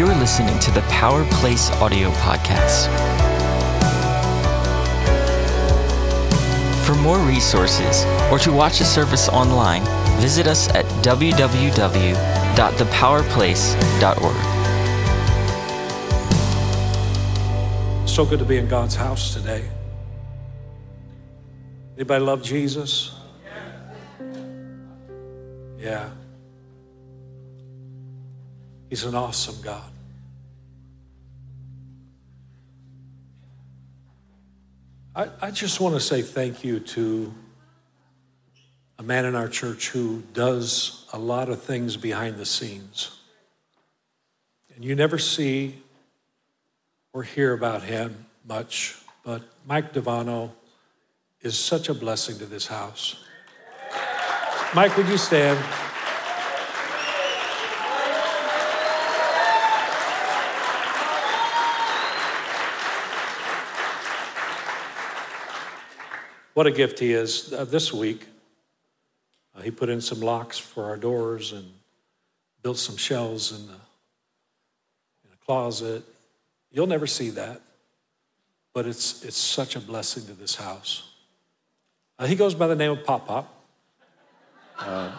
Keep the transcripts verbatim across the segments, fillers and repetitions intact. You're listening to the Power Place Audio Podcast. For more resources or to watch the service online, visit us at w w w dot the power place dot org. So good to be in God's house today. Anybody love Jesus? Yeah. He's an awesome God. I, I just want to say thank you to a man in our church who does a lot of things behind the scenes. And you never see or hear about him much, but Mike DiVano is such a blessing to this house. Mike, would you stand? What a gift he is. Uh, this week, uh, he put in some locks for our doors and built some shelves in the, in the closet. You'll never see that, but it's it's such a blessing to this house. Uh, he goes by the name of Pop Pop. Uh,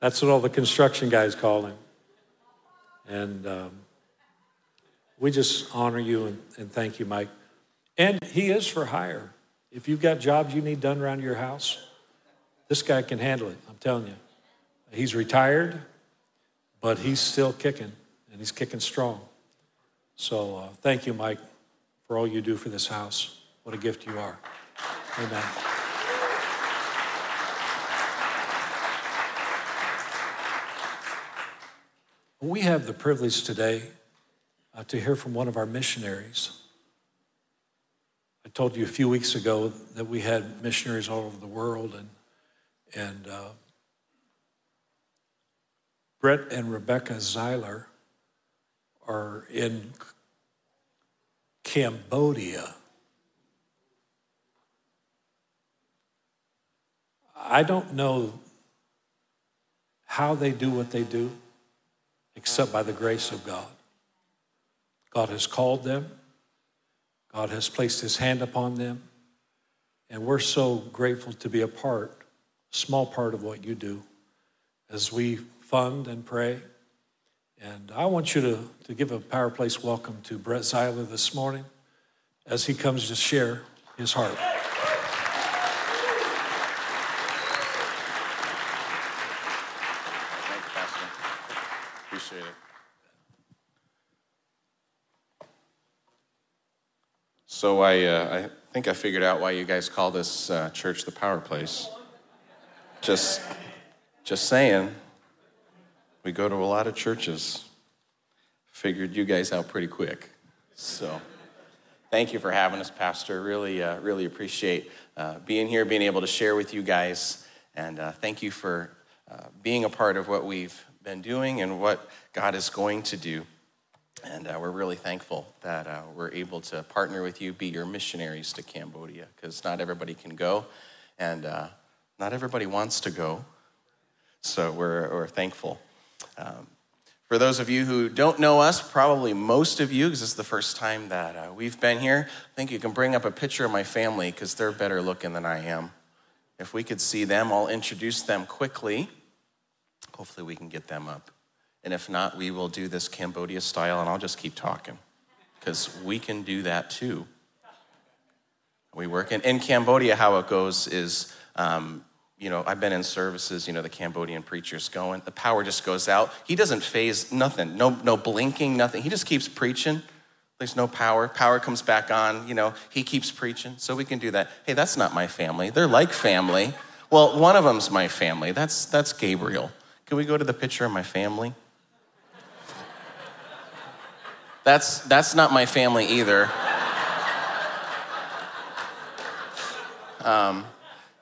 that's what all the construction guys call him. And um, we just honor you and, and thank you, Mike. And he is for hire. If you've got jobs you need done around your house, this guy can handle it, I'm telling you. He's retired, but he's still kicking, and he's kicking strong. So uh, thank you, Mike, for all you do for this house. What a gift you are. Amen. We have the privilege today uh, to hear from one of our missionaries. I told you a few weeks ago that we had missionaries all over the world, and and uh, Brett and Rebecca Zeiler are in Cambodia. I don't know how they do what they do, except by the grace of God. God has called them. God has placed his hand upon them. And we're so grateful to be a part, a small part of what you do as we fund and pray. And I want you to, to give a Power Place welcome to Brett Zeiler this morning as he comes to share his heart. So I, uh, I think I figured out why you guys call this uh, church the Power Place. Just, just saying, we go to a lot of churches. Figured you guys out pretty quick. So thank you for having us, Pastor. Really, uh, really appreciate uh, being here, being able to share with you guys. And uh, thank you for uh, being a part of what we've been doing and what God is going to do. And uh, we're really thankful that uh, we're able to partner with you, be your missionaries to Cambodia, because not everybody can go, and uh, not everybody wants to go, so we're, we're thankful. Um, for those of you who don't know us, probably most of you, because this is the first time that uh, we've been here, I think you can bring up a picture of my family, because they're better looking than I am. If we could see them, I'll introduce them quickly. Hopefully we can get them up. And if not, we will do this Cambodia style, and I'll just keep talking, because we can do that too. We work in, in Cambodia. How it goes is, um, you know, I've been in services. You know, the Cambodian preacher's going. The power just goes out. He doesn't phase nothing. No, no blinking. Nothing. He just keeps preaching. There's no power. Power comes back on. You know, he keeps preaching. So we can do that. Hey, that's not my family. They're like family. Well, one of them's my family. That's that's Gabriel. Can we go to the picture of my family? That's that's not my family either. Um,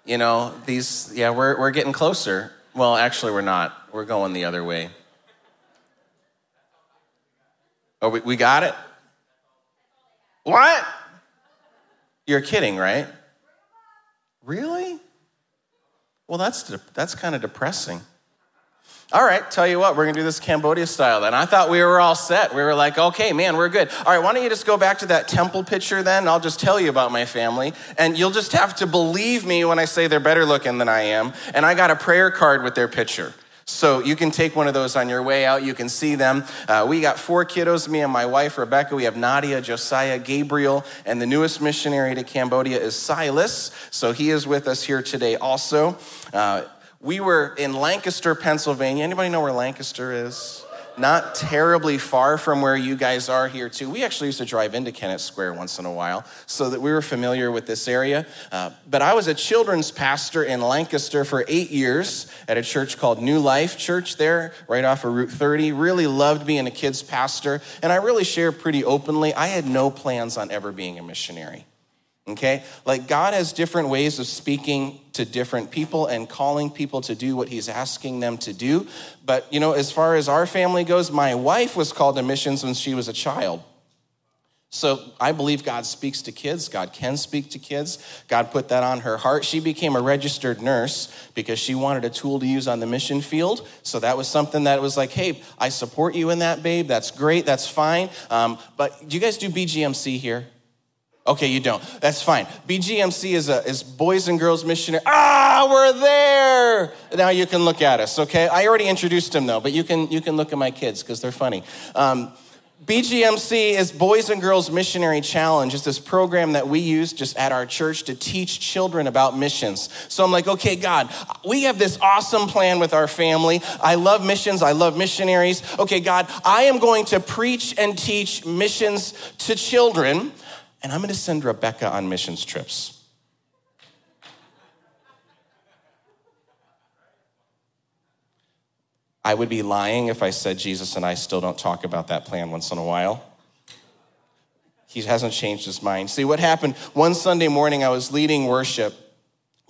you know, these, yeah, we're we're getting closer. Well, actually, we're not. We're going the other way. Oh, we, we got it? What? You're kidding, right? Really? Well, that's de- that's kind of depressing. All right, tell you what, we're going to do this Cambodia style then. I thought we were all set. We were like, okay, man, we're good. All right, why don't you just go back to that temple picture then? I'll just tell you about my family. And you'll just have to believe me when I say they're better looking than I am. And I got a prayer card with their picture. So you can take one of those on your way out. You can see them. Uh, we got four kiddos, me and my wife, Rebecca. We have Nadia, Josiah, Gabriel. And the newest missionary to Cambodia is Silas. So he is with us here today also. Uh, We were in Lancaster, Pennsylvania. Anybody know where Lancaster is? Not terribly far from where you guys are here too. We actually used to drive into Kennett Square once in a while so that we were familiar with this area. Uh, but I was a children's pastor in Lancaster for eight years at a church called New Life Church there, right off of Route thirty. Really loved being a kid's pastor. And I really share pretty openly, I had no plans on ever being a missionary. Okay? Like, God has different ways of speaking to different people and calling people to do what he's asking them to do. But, you know, as far as our family goes, my wife was called to missions when she was a child. So I believe God speaks to kids. God can speak to kids. God put that on her heart. She became a registered nurse because she wanted a tool to use on the mission field. So that was something that was like, hey, I support you in that, babe. That's great. That's fine. Um, but do you guys do B G M C here? Okay, you don't. That's fine. B G M C is a is Boys and Girls Missionary. Ah, we're there. Now you can look at us, okay? I already introduced him, though, but you can you can look at my kids because they're funny. Um, B G M C is Boys and Girls Missionary Challenge. It's this program that we use just at our church to teach children about missions. So I'm like, okay, God, we have this awesome plan with our family. I love missions. I love missionaries. Okay, God, I am going to preach and teach missions to children. And I'm going to send Rebecca on missions trips. I would be lying if I said Jesus and I still don't talk about that plan once in a while. He hasn't changed his mind. See, what happened one Sunday morning, I was leading worship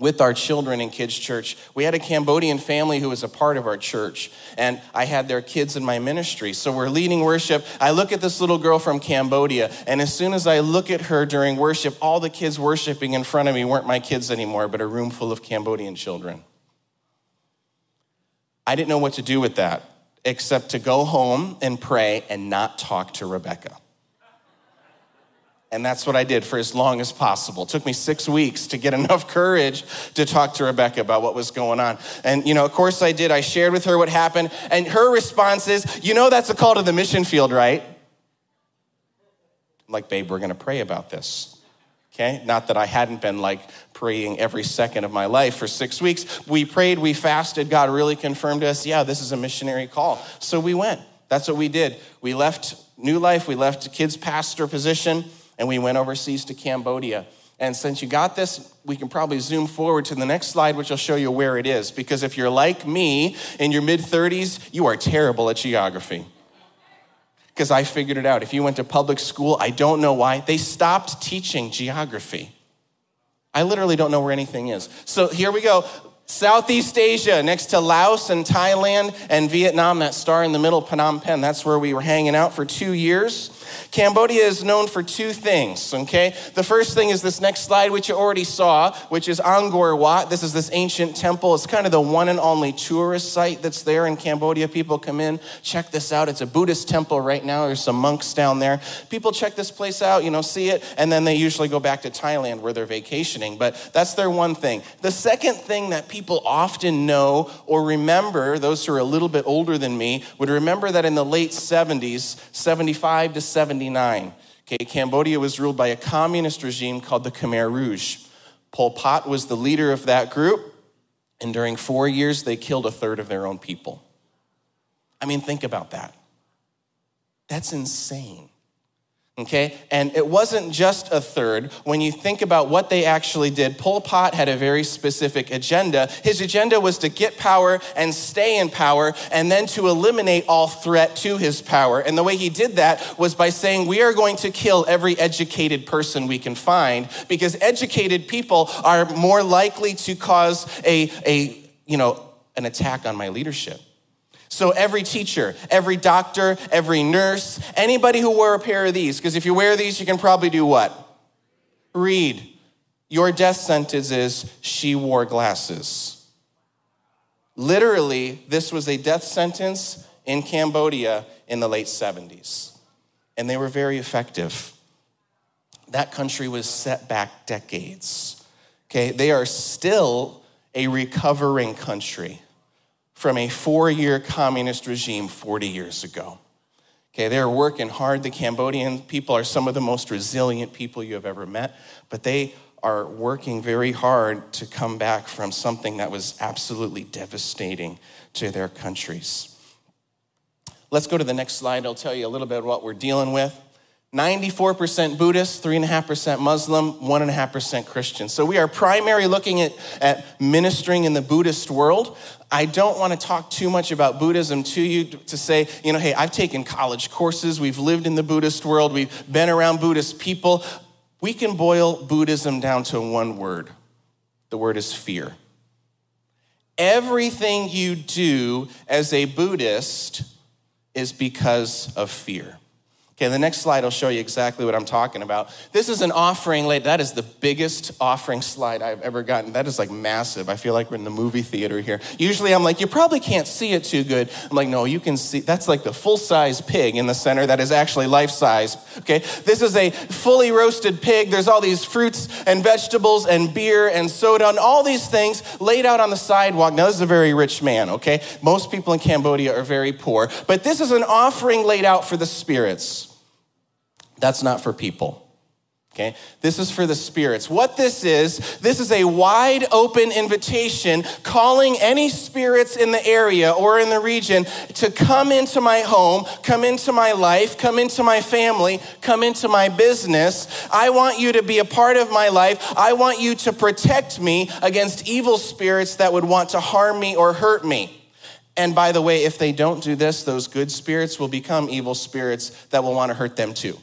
with our children in kids' church. We had a Cambodian family who was a part of our church, and I had their kids in my ministry. So we're leading worship. I look at this little girl from Cambodia, and as soon as I look at her during worship, all the kids worshiping in front of me weren't my kids anymore, but a room full of Cambodian children. I didn't know what to do with that, except to go home and pray and not talk to Rebecca. And that's what I did for as long as possible. It took me six weeks to get enough courage to talk to Rebecca about what was going on. And, you know, of course I did. I shared with her what happened. And her response is, you know, that's a call to the mission field, right? I'm like, babe, we're going to pray about this. Okay? Not that I hadn't been like praying every second of my life for six weeks. We prayed, we fasted. God really confirmed to us, yeah, this is a missionary call. So we went. That's what we did. We left New Life. We left a kids pastor position. And we went overseas to Cambodia. And since you got this, we can probably zoom forward to the next slide, which will show you where it is. Because if you're like me, in your mid-thirties, you are terrible at geography. Because I figured it out. If you went to public school, I don't know why, they stopped teaching geography. I literally don't know where anything is. So here we go. Southeast Asia, next to Laos and Thailand and Vietnam, that star in the middle, Phnom Penh. That's where we were hanging out for two years. Cambodia is known for two things, okay? The first thing is this next slide, which you already saw, which is Angkor Wat. This is this ancient temple. It's kind of the one and only tourist site that's there in Cambodia. People come in, check this out. It's a Buddhist temple right now. There's some monks down there. People check this place out, you know, see it, and then they usually go back to Thailand where they're vacationing. But that's their one thing. The second thing that people People often know or remember, those who are a little bit older than me, would remember that in the late seventies, seventy-five to seventy-nine, okay, Cambodia was ruled by a communist regime called the Khmer Rouge. Pol Pot was the leader of that group, and during four years, they killed a third of their own people. I mean, think about that. That's insane. Okay, and it wasn't just a third. When you think about what they actually did, Pol Pot had a very specific agenda. His agenda was to get power and stay in power and then to eliminate all threat to his power. And the way he did that was by saying, we are going to kill every educated person we can find because educated people are more likely to cause a, a you know, an attack on my leadership. So every teacher, every doctor, every nurse, anybody who wore a pair of these, because if you wear these, you can probably do what? Read. Your death sentence is, she wore glasses. Literally, this was a death sentence in Cambodia in the late seventies. And they were very effective. That country was set back decades. Okay, they are still a recovering country from a four-year communist regime forty years ago. Okay, they're working hard. The Cambodian people are some of the most resilient people you have ever met, but they are working very hard to come back from something that was absolutely devastating to their countries. Let's go to the next slide. I'll tell you a little bit about what we're dealing with. ninety-four percent Buddhist, three point five percent Muslim, one point five percent Christian. So we are primarily looking at, at ministering in the Buddhist world. I don't want to talk too much about Buddhism to you to say, you know, hey, I've taken college courses. We've lived in the Buddhist world. We've been around Buddhist people. We can boil Buddhism down to one word. The word is fear. Everything you do as a Buddhist is because of fear. Okay, the next slide will show you exactly what I'm talking about. This is an offering late. That is the biggest offering slide I've ever gotten. That is like massive. I feel like we're in the movie theater here. Usually I'm like, you probably can't see it too good. I'm like, no, you can see. That's like the full-size pig in the center that is actually life-size, okay? This is a fully roasted pig. There's all these fruits and vegetables and beer and soda and all these things laid out on the sidewalk. Now, this is a very rich man, okay? Most people in Cambodia are very poor. But this is an offering laid out for the spirits. That's not for people, okay? This is for the spirits. What this is, this is a wide open invitation calling any spirits in the area or in the region to come into my home, come into my life, come into my family, come into my business. I want you to be a part of my life. I want you to protect me against evil spirits that would want to harm me or hurt me. And by the way, if they don't do this, those good spirits will become evil spirits that will want to hurt them too.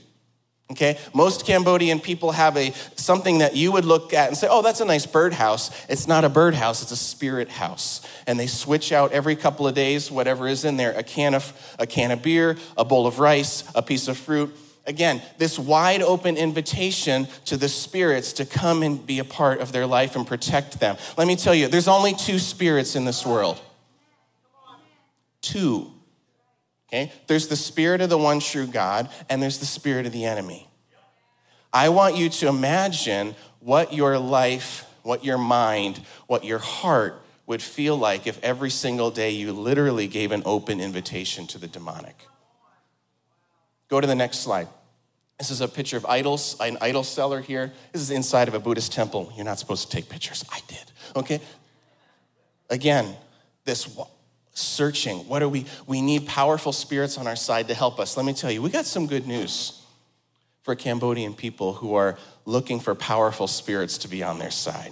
Okay, most Cambodian people have a something that you would look at and say, oh, that's a nice birdhouse. It's not a birdhouse, it's a spirit house. And they switch out every couple of days, whatever is in there, a can of, a can of beer, a bowl of rice, a piece of fruit. Again, this wide open invitation to the spirits to come and be a part of their life and protect them. Let me tell you, there's only two spirits in this world. Two. Okay? There's the spirit of the one true God, and there's the spirit of the enemy. I want you to imagine what your life, what your mind, what your heart would feel like if every single day you literally gave an open invitation to the demonic. Go to the next slide. This is a picture of idols, an idol seller here. This is inside of a Buddhist temple. You're not supposed to take pictures. I did. Okay? Again, this searching. What are we? We need powerful spirits on our side to help us. Let me tell you, we got some good news for Cambodian people who are looking for powerful spirits to be on their side.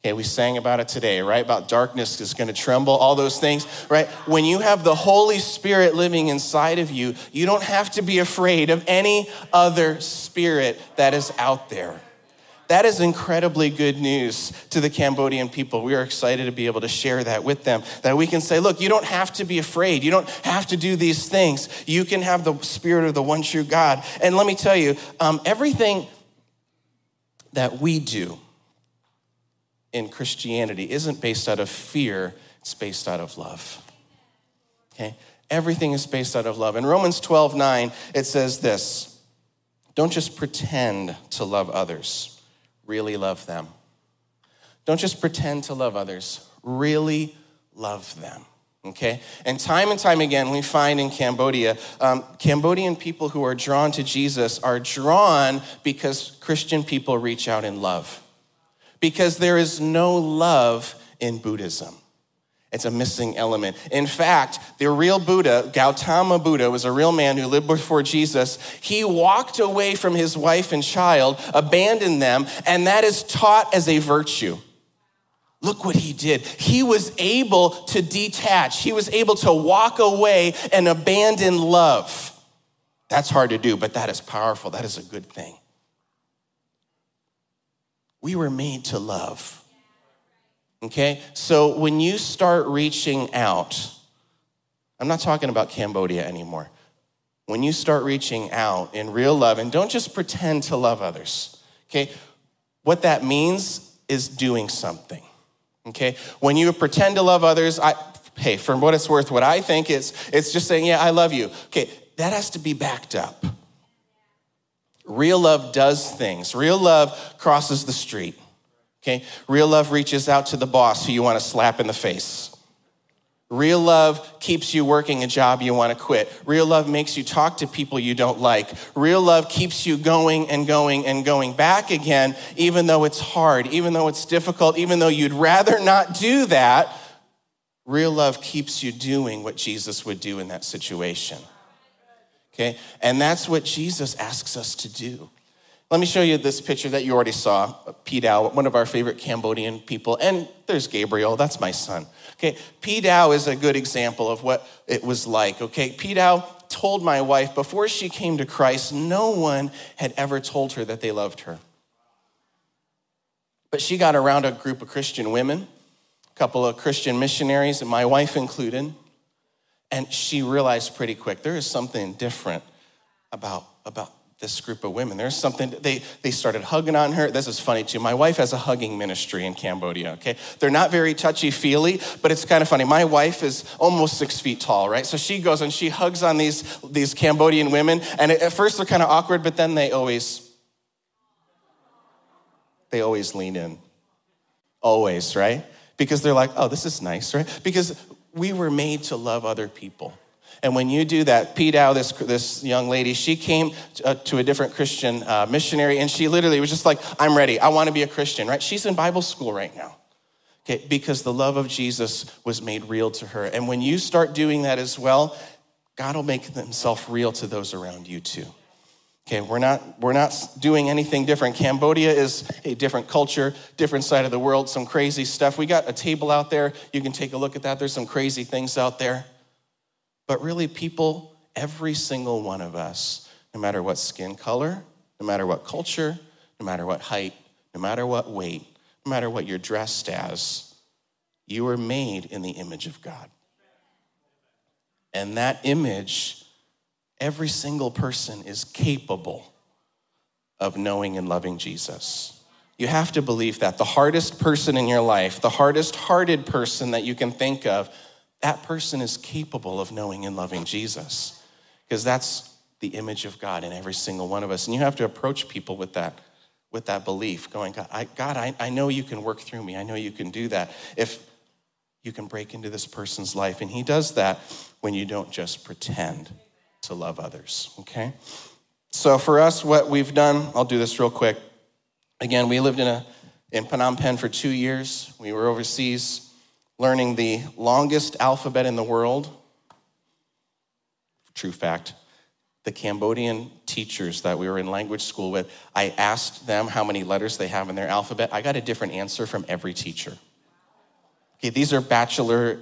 Okay, we sang about it today, right? About darkness is going to tremble, all those things, right? When you have the Holy Spirit living inside of you, you don't have to be afraid of any other spirit that is out there. That is incredibly good news to the Cambodian people. We are excited to be able to share that with them, that we can say, look, you don't have to be afraid. You don't have to do these things. You can have the spirit of the one true God. And let me tell you, um, everything that we do in Christianity isn't based out of fear. It's based out of love. Okay? Everything is based out of love. In Romans twelve nine, it says this, don't just pretend to love others. Really love them. Don't just pretend to love others. Really love them, okay? And time and time again, we find in Cambodia, um, Cambodian people who are drawn to Jesus are drawn because Christian people reach out in love. Because there is no love in Buddhism. It's a missing element. In fact, the real Buddha, Gautama Buddha, was a real man who lived before Jesus. He walked away from his wife and child, abandoned them, and that is taught as a virtue. Look what he did. He was able to detach. He was able to walk away and abandon love. That's hard to do, but that is powerful. That is a good thing. We were made to love. Okay, so when you start reaching out, I'm not talking about Cambodia anymore. When you start reaching out in real love, and don't just pretend to love others, okay? What that means is doing something. okay? When you pretend to love others, I, hey, for what it's worth, what I think is, it's just saying, yeah, I love you. Okay, that has to be backed up. Real love does things. Real love crosses the street, okay? Real love reaches out to the boss who you want to slap in the face. Real love keeps you working a job you want to quit. Real love makes you talk to people you don't like. Real love keeps you going and going and going back again, even though it's hard, even though it's difficult, even though you'd rather not do that. Real love keeps you doing what Jesus would do in that situation. Okay? And that's what Jesus asks us to do. Let me show you this picture that you already saw. P. Dow, one of our favorite Cambodian people. And there's Gabriel. That's my son. Okay, P. Dow is a good example of what it was like. Okay, P. Dow told my wife before she came to Christ, no one had ever told her that they loved her. But she got around a group of Christian women, a couple of Christian missionaries, and my wife included. And she realized pretty quick, there is something different about, about this group of women. There's something, they, they started hugging on her. This is funny too. My wife has a hugging ministry in Cambodia, okay? They're not very touchy-feely, but it's kind of funny. My wife is almost six feet tall, right? So she goes and she hugs on these, these Cambodian women, and at first they're kind of awkward, but then they always, they always lean in. Always, right? Because they're like, oh, this is nice, right? Because we were made to love other people. And when you do that, P. Dow, this, this young lady, she came to, uh, to a different Christian uh, missionary, and she literally was just like, I'm ready. I want to be a Christian, right? She's in Bible school right now, okay? Because the love of Jesus was made real to her. And when you start doing that as well, God will make himself real to those around you too. Okay, we're not we're not doing anything different. Cambodia is a different culture, different side of the world, some crazy stuff. We got a table out there. You can take a look at that. There's some crazy things out there. But really, people, every single one of us, no matter what skin color, no matter what culture, no matter what height, no matter what weight, no matter what you're dressed as, you are made in the image of God. And that image, every single person is capable of knowing and loving Jesus. You have to believe that. The hardest person in your life, the hardest-hearted person that you can think of, that person is capable of knowing and loving Jesus, because that's the image of God in every single one of us. And you have to approach people with that, with that belief, going, God, I, God, I, I know you can work through me. I know you can do that. If you can break into this person's life, and he does that when you don't just pretend to love others, okay? So for us, what we've done, I'll do this real quick. Again, we lived in, a, in Phnom Penh for two years. We were overseas, learning the longest alphabet in the world. True fact, the Cambodian teachers that we were in language school with, I asked them how many letters they have in their alphabet. I got a different answer from every teacher. Okay, these are bachelor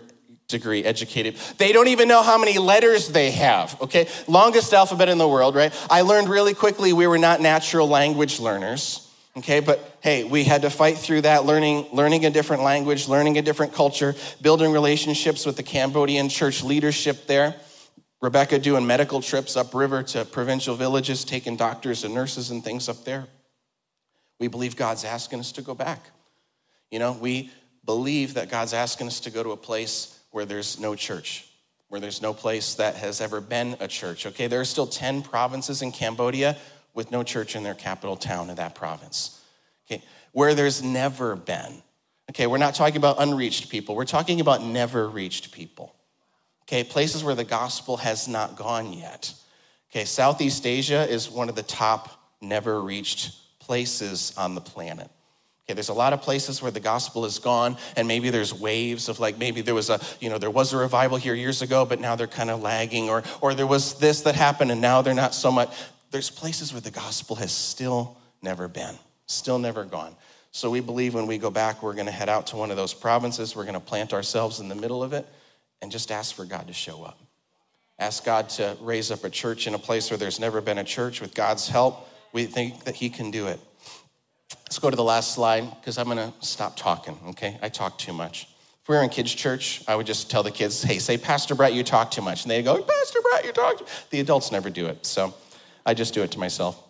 degree educated. They don't even know how many letters they have, okay? Longest alphabet in the world, right? I learned really quickly we were not natural language learners. Okay, but hey, we had to fight through that, learning learning a different language, learning a different culture, building relationships with the Cambodian church leadership there. Rebecca doing medical trips upriver to provincial villages, taking doctors and nurses and things up there. We believe God's asking us to go back. You know, we believe that God's asking us to go to a place where there's no church, where there's no place that has ever been a church. Okay, there are still ten provinces in Cambodia with no church in their capital town of that province, okay? Where there's never been. Okay, we're not talking about unreached people. We're talking about never reached people, okay? Places where the gospel has not gone yet, okay? Southeast Asia is one of the top never reached places on the planet. Okay, there's a lot of places where the gospel is gone, and maybe there's waves of like, maybe there was a, you know, there was a revival here years ago, but now they're kind of lagging, or or there was this that happened, and now they're not so much. There's places where the gospel has still never been, still never gone. So we believe when we go back, we're going to head out to one of those provinces. We're going to plant ourselves in the middle of it and just ask for God to show up. Ask God to raise up a church in a place where there's never been a church. With God's help, we think that he can do it. Let's go to the last slide, because I'm going to stop talking, okay? I talk too much. If we were in kids' church, I would just tell the kids, hey, say, Pastor Brett, you talk too much. And they'd go, Pastor Brett, you talk too much. The adults never do it, so I just do it to myself.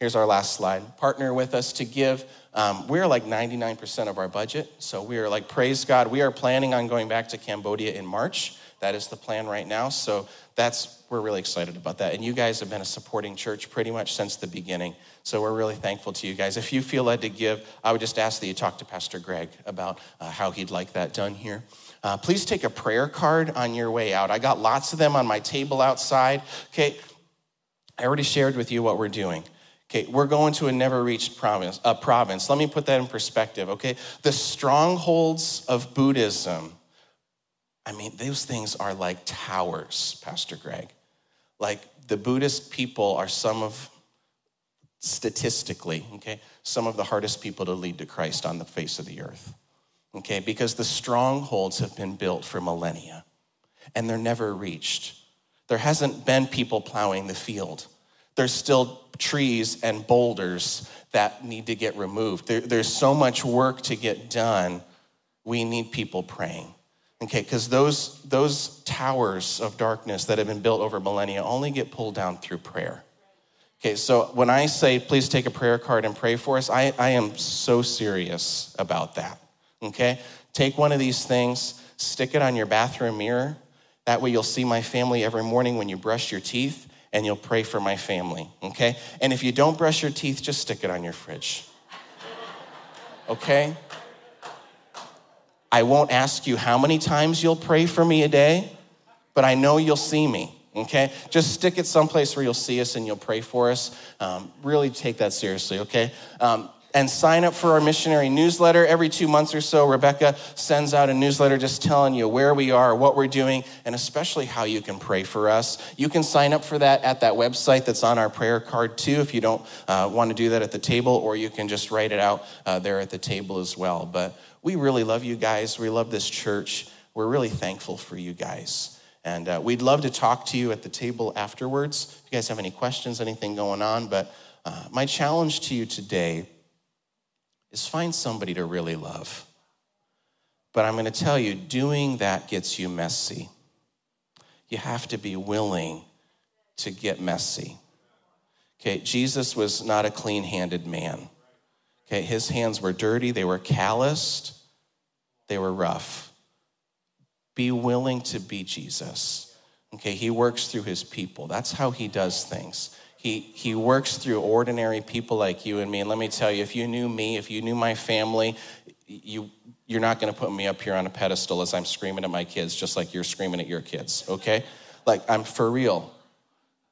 Here's our last slide. Partner with us to give Um, we're like ninety-nine percent of our budget. So we are like, praise God, we are planning on going back to Cambodia in March. That is the plan right now. So that's, we're really excited about that. And you guys have been a supporting church pretty much since the beginning. So we're really thankful to you guys. If you feel led to give, I would just ask that you talk to Pastor Greg about uh, how he'd like that done here. Uh, please take a prayer card on your way out. I got lots of them on my table outside. Okay, I already shared with you what we're doing. Okay, we're going to a never-reached province, uh, province. Let me put that in perspective, okay? The strongholds of Buddhism, I mean, those things are like towers, Pastor Greg. Like, the Buddhist people are some of, statistically, okay, some of the hardest people to lead to Christ on the face of the earth, okay? Because the strongholds have been built for millennia, and they're never reached. There hasn't been people plowing the field. There's still trees and boulders that need to get removed. There, there's so much work to get done. We need people praying, okay? Because those those towers of darkness that have been built over millennia only get pulled down through prayer. Okay, so when I say, please take a prayer card and pray for us, I, I am so serious about that, okay? Take one of these things, stick it on your bathroom mirror. That way you'll see my family every morning when you brush your teeth, and you'll pray for my family, okay? And if you don't brush your teeth, just stick it on your fridge, okay? I won't ask you how many times you'll pray for me a day, but I know you'll see me, okay? Just stick it someplace where you'll see us and you'll pray for us. Um, really take that seriously, okay? Um, and sign up for our missionary newsletter. Every two months or so, Rebecca sends out a newsletter just telling you where we are, what we're doing, and especially how you can pray for us. You can sign up for that at that website that's on our prayer card too, if you don't uh, want to do that at the table, or you can just write it out uh, there at the table as well. But we really love you guys. We love this church. We're really thankful for you guys. And uh, we'd love to talk to you at the table afterwards. If you guys have any questions, anything going on, but uh, my challenge to you today is find somebody to really love. But I'm gonna tell you, doing that gets you messy. You have to be willing to get messy. Okay, Jesus was not a clean-handed man. Okay, his hands were dirty, they were calloused, they were rough. Be willing to be Jesus. Okay, he works through his people. That's how he does things. He he works through ordinary people like you and me. And let me tell you, if you knew me, if you knew my family, you, you're not going to put me up here on a pedestal as I'm screaming at my kids, just like you're screaming at your kids, okay? Like, I'm for real.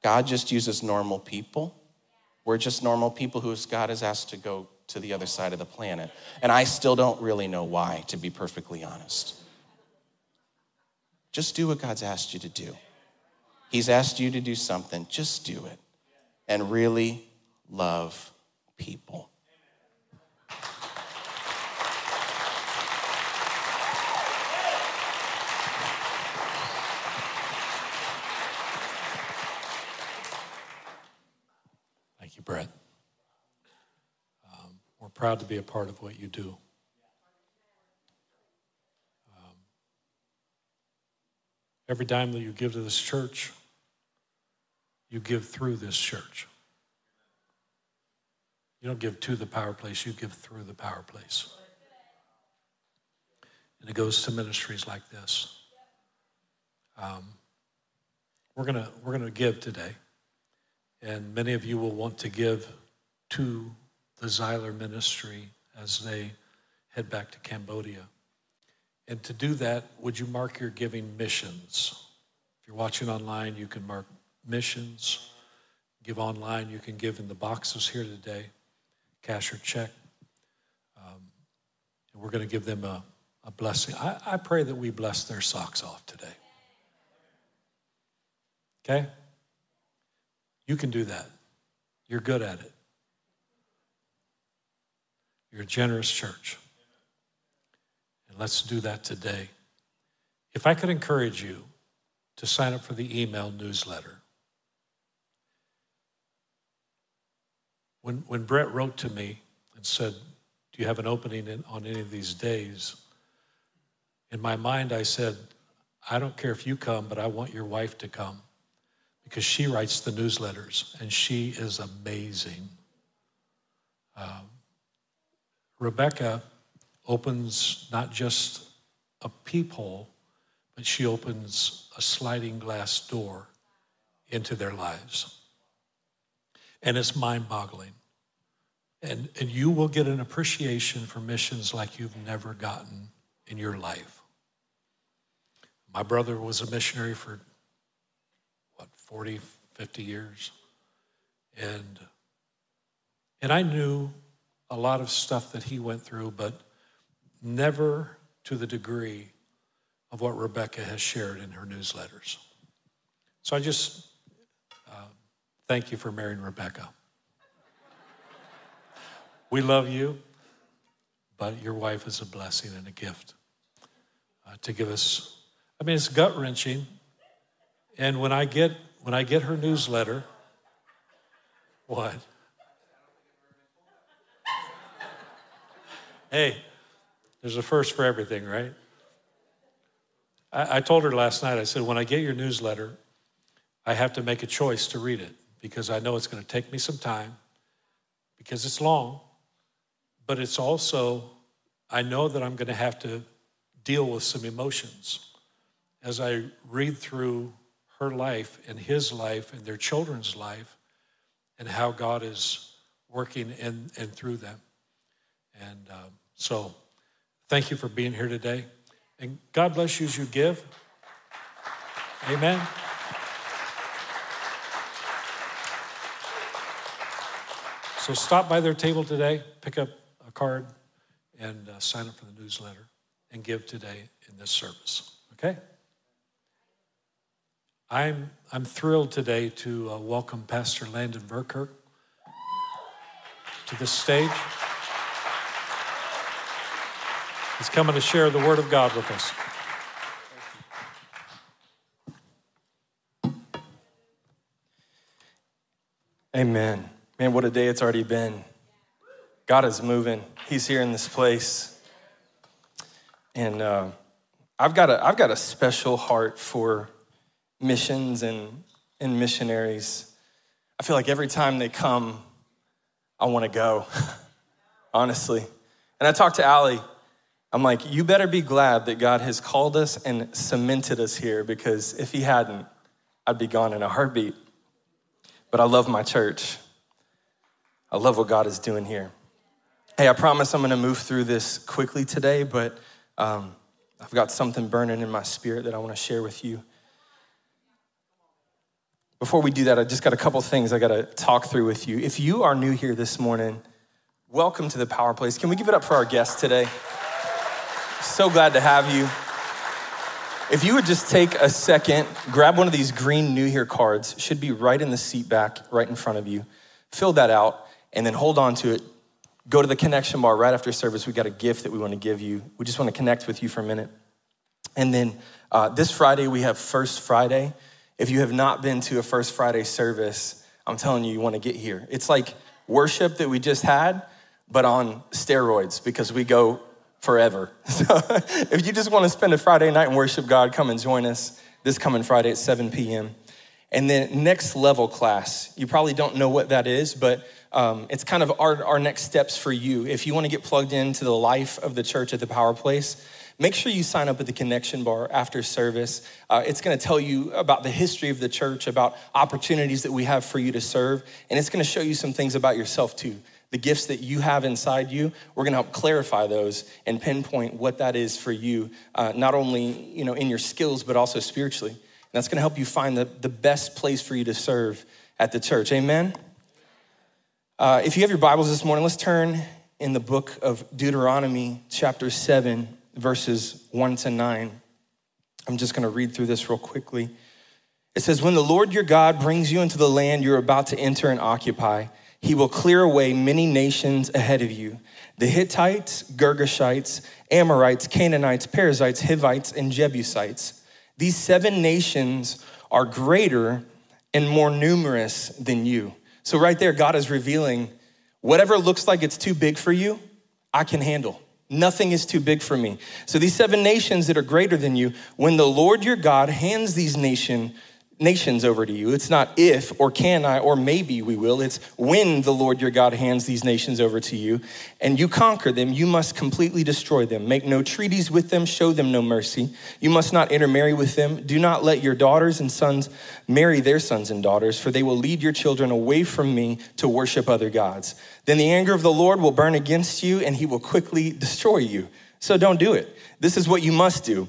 God just uses normal people. We're just normal people who God has asked to go to the other side of the planet. And I still don't really know why, to be perfectly honest. Just do what God's asked you to do. He's asked you to do something. Just do it. And really love people. Thank you, Brett. Um, we're proud to be a part of what you do. Um, every dime that you give to this church, you give through this church. You don't give to the Power Place, you give through the Power Place. And it goes to ministries like this. Um, we're gonna we're gonna give today. And many of you will want to give to the Zeiler ministry as they head back to Cambodia. And to do that, would you mark your giving missions? If you're watching online, you can mark missions, give online, you can give in the boxes here today, cash or check. Um, and we're going to give them a, a blessing. I, I pray that we bless their socks off today. Okay? You can do that. You're good at it. You're a generous church. And let's do that today. If I could encourage you to sign up for the email newsletter. When when Brett wrote to me and said, do you have an opening in, on any of these days? In my mind, I said, I don't care if you come, but I want your wife to come because she writes the newsletters, and she is amazing. Um, Rebecca opens not just a peephole, but she opens a sliding glass door into their lives. And it's mind-boggling. And, and you will get an appreciation for missions like you've never gotten in your life. My brother was a missionary for, what, forty, fifty years. And, and I knew a lot of stuff that he went through, but never to the degree of what Rebecca has shared in her newsletters. So I just uh, thank you for marrying Rebecca. We love you, but your wife is a blessing and a gift uh, to give us. I mean, it's gut-wrenching. And when I get when I get her newsletter, what? Hey, there's a first for everything, right? I, I told her last night, I said, when I get your newsletter, I have to make a choice to read it because I know it's going to take me some time because it's long. But it's also, I know that I'm going to have to deal with some emotions as I read through her life and his life and their children's life and how God is working in and through them. And um, so thank you for being here today. And God bless you as you give. Amen. So stop by their table today, pick up a card, and uh, sign up for the newsletter and give today in this service, okay? I'm I'm thrilled today to uh, welcome Pastor Landon Verkerk to the stage. He's coming to share the Word of God with us. Amen. Man, what a day it's already been. God is moving. He's here in this place, and uh, I've got a I've got a special heart for missions and, and missionaries. I feel like every time they come, I want to go, honestly. And I talked to Allie. I'm like, you better be glad that God has called us and cemented us here, because if he hadn't, I'd be gone in a heartbeat. But I love my church. I love what God is doing here. Hey, I promise I'm going to move through this quickly today, but um, I've got something burning in my spirit that I want to share with you. Before we do that, I just got a couple things I got to talk through with you. If you are new here this morning, welcome to the Power Place. Can we give it up for our guests today? So glad to have you. If you would just take a second, grab one of these green New Here cards. Should be right in the seat back, right in front of you. Fill that out, and then hold on to it. Go to the connection bar right after service. We've got a gift that we want to give you. We just want to connect with you for a minute. And then uh, this Friday, we have First Friday. If you have not been to a First Friday service, I'm telling you, you want to get here. It's like worship that we just had, but on steroids, because we go forever. So if you just want to spend a Friday night and worship God, come and join us this coming Friday at seven p.m. And then Next Level class. You probably don't know what that is, but um, it's kind of our, our next steps for you. If you want to get plugged into the life of the church at the Power Place, make sure you sign up at the connection bar after service. Uh, it's going to tell you about the history of the church, about opportunities that we have for you to serve. And it's going to show you some things about yourself too. The gifts that you have inside you, we're going to help clarify those and pinpoint what that is for you, uh, not only you know in your skills, but also spiritually. And that's going to help you find the, the best place for you to serve at the church. Amen? Uh, if you have your Bibles this morning, let's turn in the book of Deuteronomy chapter seven. Verses one to nine. I'm just going to read through this real quickly. It says, when the Lord your God brings you into the land you're about to enter and occupy, he will clear away many nations ahead of you. The Hittites, Girgashites, Amorites, Canaanites, Perizzites, Hivites, and Jebusites. These seven nations are greater and more numerous than you. So right there, God is revealing, whatever looks like it's too big for you, I can handle. Nothing is too big for me. So these seven nations that are greater than you, when the Lord your God hands these nation, nations over to you. It's not if or can I or maybe we will. It's when the Lord your God hands these nations over to you and you conquer them, you must completely destroy them. Make no treaties with them. Show them no mercy. You must not intermarry with them. Do not let your daughters and sons marry their sons and daughters, for they will lead your children away from me to worship other gods. Then the anger of the Lord will burn against you and he will quickly destroy you. So don't do it. This is what you must do.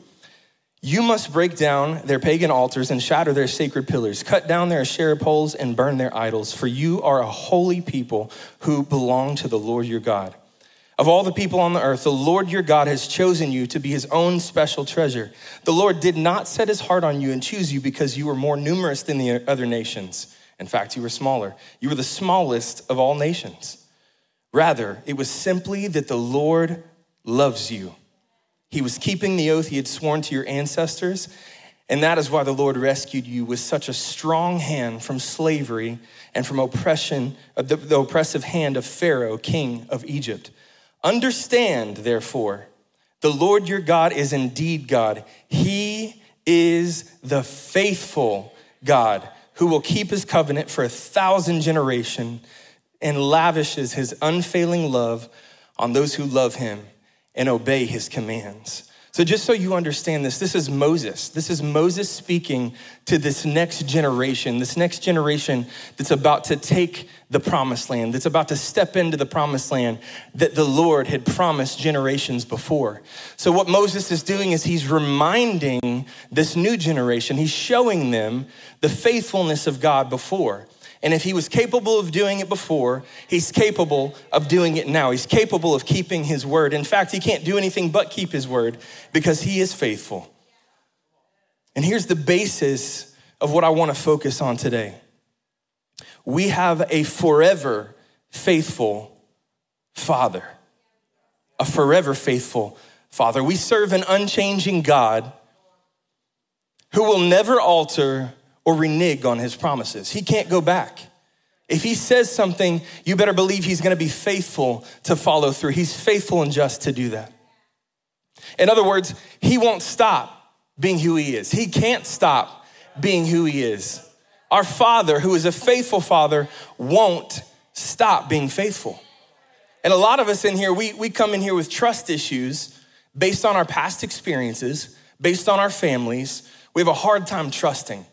You must break down their pagan altars and shatter their sacred pillars, cut down their Asherah poles and burn their idols, for you are a holy people who belong to the Lord your God. Of all the people on the earth, the Lord your God has chosen you to be his own special treasure. The Lord did not set his heart on you and choose you because you were more numerous than the other nations. In fact, you were smaller. You were the smallest of all nations. Rather, it was simply that the Lord loves you. He was keeping the oath he had sworn to your ancestors, and that is why the Lord rescued you with such a strong hand from slavery and from oppression, the, the oppressive hand of Pharaoh, king of Egypt. Understand, therefore, the Lord your God is indeed God. He is the faithful God who will keep his covenant for a thousand generations and lavishes his unfailing love on those who love him and obey his commands. So just so you understand this, this is Moses. This is Moses speaking to this next generation, this next generation that's about to take the promised land, that's about to step into the promised land that the Lord had promised generations before. So what Moses is doing is he's reminding this new generation, he's showing them the faithfulness of God before. And if he was capable of doing it before, he's capable of doing it now. He's capable of keeping his word. In fact, he can't do anything but keep his word because he is faithful. And here's the basis of what I want to focus on today. We have a forever faithful Father, a forever faithful Father. We serve an unchanging God who will never alter or renege on his promises. He can't go back. If he says something, you better believe he's gonna be faithful to follow through. He's faithful and just to do that. In other words, he won't stop being who he is. He can't stop being who he is. Our Father, who is a faithful Father, won't stop being faithful. And a lot of us in here, we, we come in here with trust issues based on our past experiences, based on our families. We have a hard time trusting,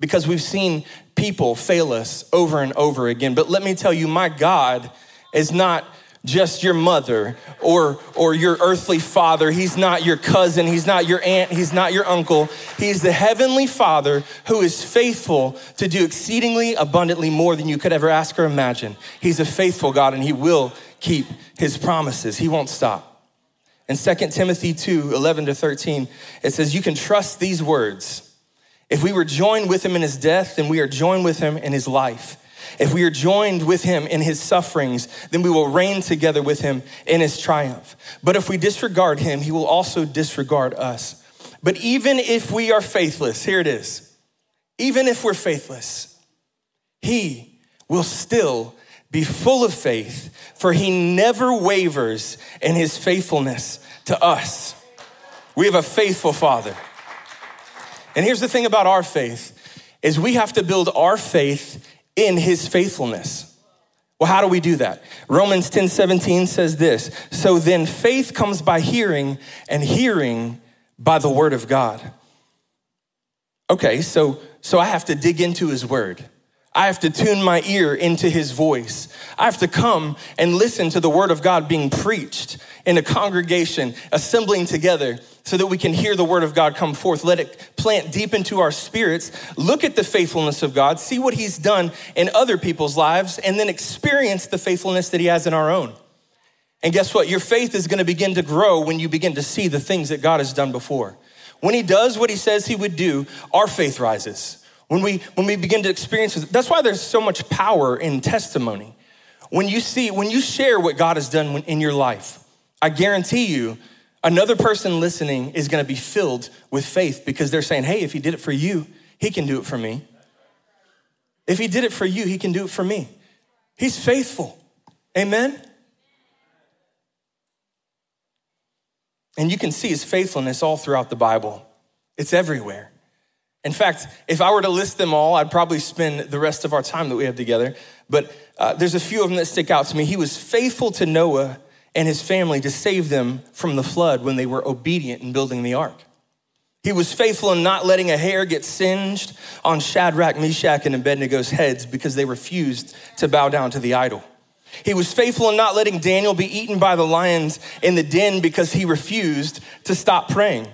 because we've seen people fail us over and over again. But let me tell you, my God is not just your mother or, or your earthly father. He's not your cousin. He's not your aunt. He's not your uncle. He's the heavenly Father who is faithful to do exceedingly abundantly more than you could ever ask or imagine. He's a faithful God and he will keep his promises. He won't stop. In Second Timothy two, eleven to thirteen, it says, you can trust these words. If we were joined with him in his death, then we are joined with him in his life. If we are joined with him in his sufferings, then we will reign together with him in his triumph. But if we disregard him, he will also disregard us. But even if we are faithless, here it is, even if we're faithless, he will still be full of faith, for he never wavers in his faithfulness to us. We have a faithful Father. And here's the thing about our faith is we have to build our faith in his faithfulness. Well, how do we do that? Romans ten seventeen says this, so then faith comes by hearing and hearing by the word of God. Okay, so, so I have to dig into his word. I have to tune my ear into his voice. I have to come and listen to the word of God being preached in a congregation, assembling together so that we can hear the word of God come forth. Let it plant deep into our spirits. Look at the faithfulness of God, see what he's done in other people's lives, and then experience the faithfulness that he has in our own. And guess what? Your faith is gonna begin to grow when you begin to see the things that God has done before. When he does what he says he would do, our faith rises. When we when we begin to experience this, that's why there's so much power in testimony. When you see, when you share what God has done in your life, I guarantee you, another person listening is gonna be filled with faith because they're saying, hey, if he did it for you, he can do it for me. If he did it for you, he can do it for me. He's faithful, amen? And you can see his faithfulness all throughout the Bible. It's everywhere. In fact, if I were to list them all, I'd probably spend the rest of our time that we have together. But uh, there's a few of them that stick out to me. He was faithful to Noah and his family to save them from the flood when they were obedient in building the ark. He was faithful in not letting a hair get singed on Shadrach, Meshach, and Abednego's heads because they refused to bow down to the idol. He was faithful in not letting Daniel be eaten by the lions in the den because he refused to stop praying.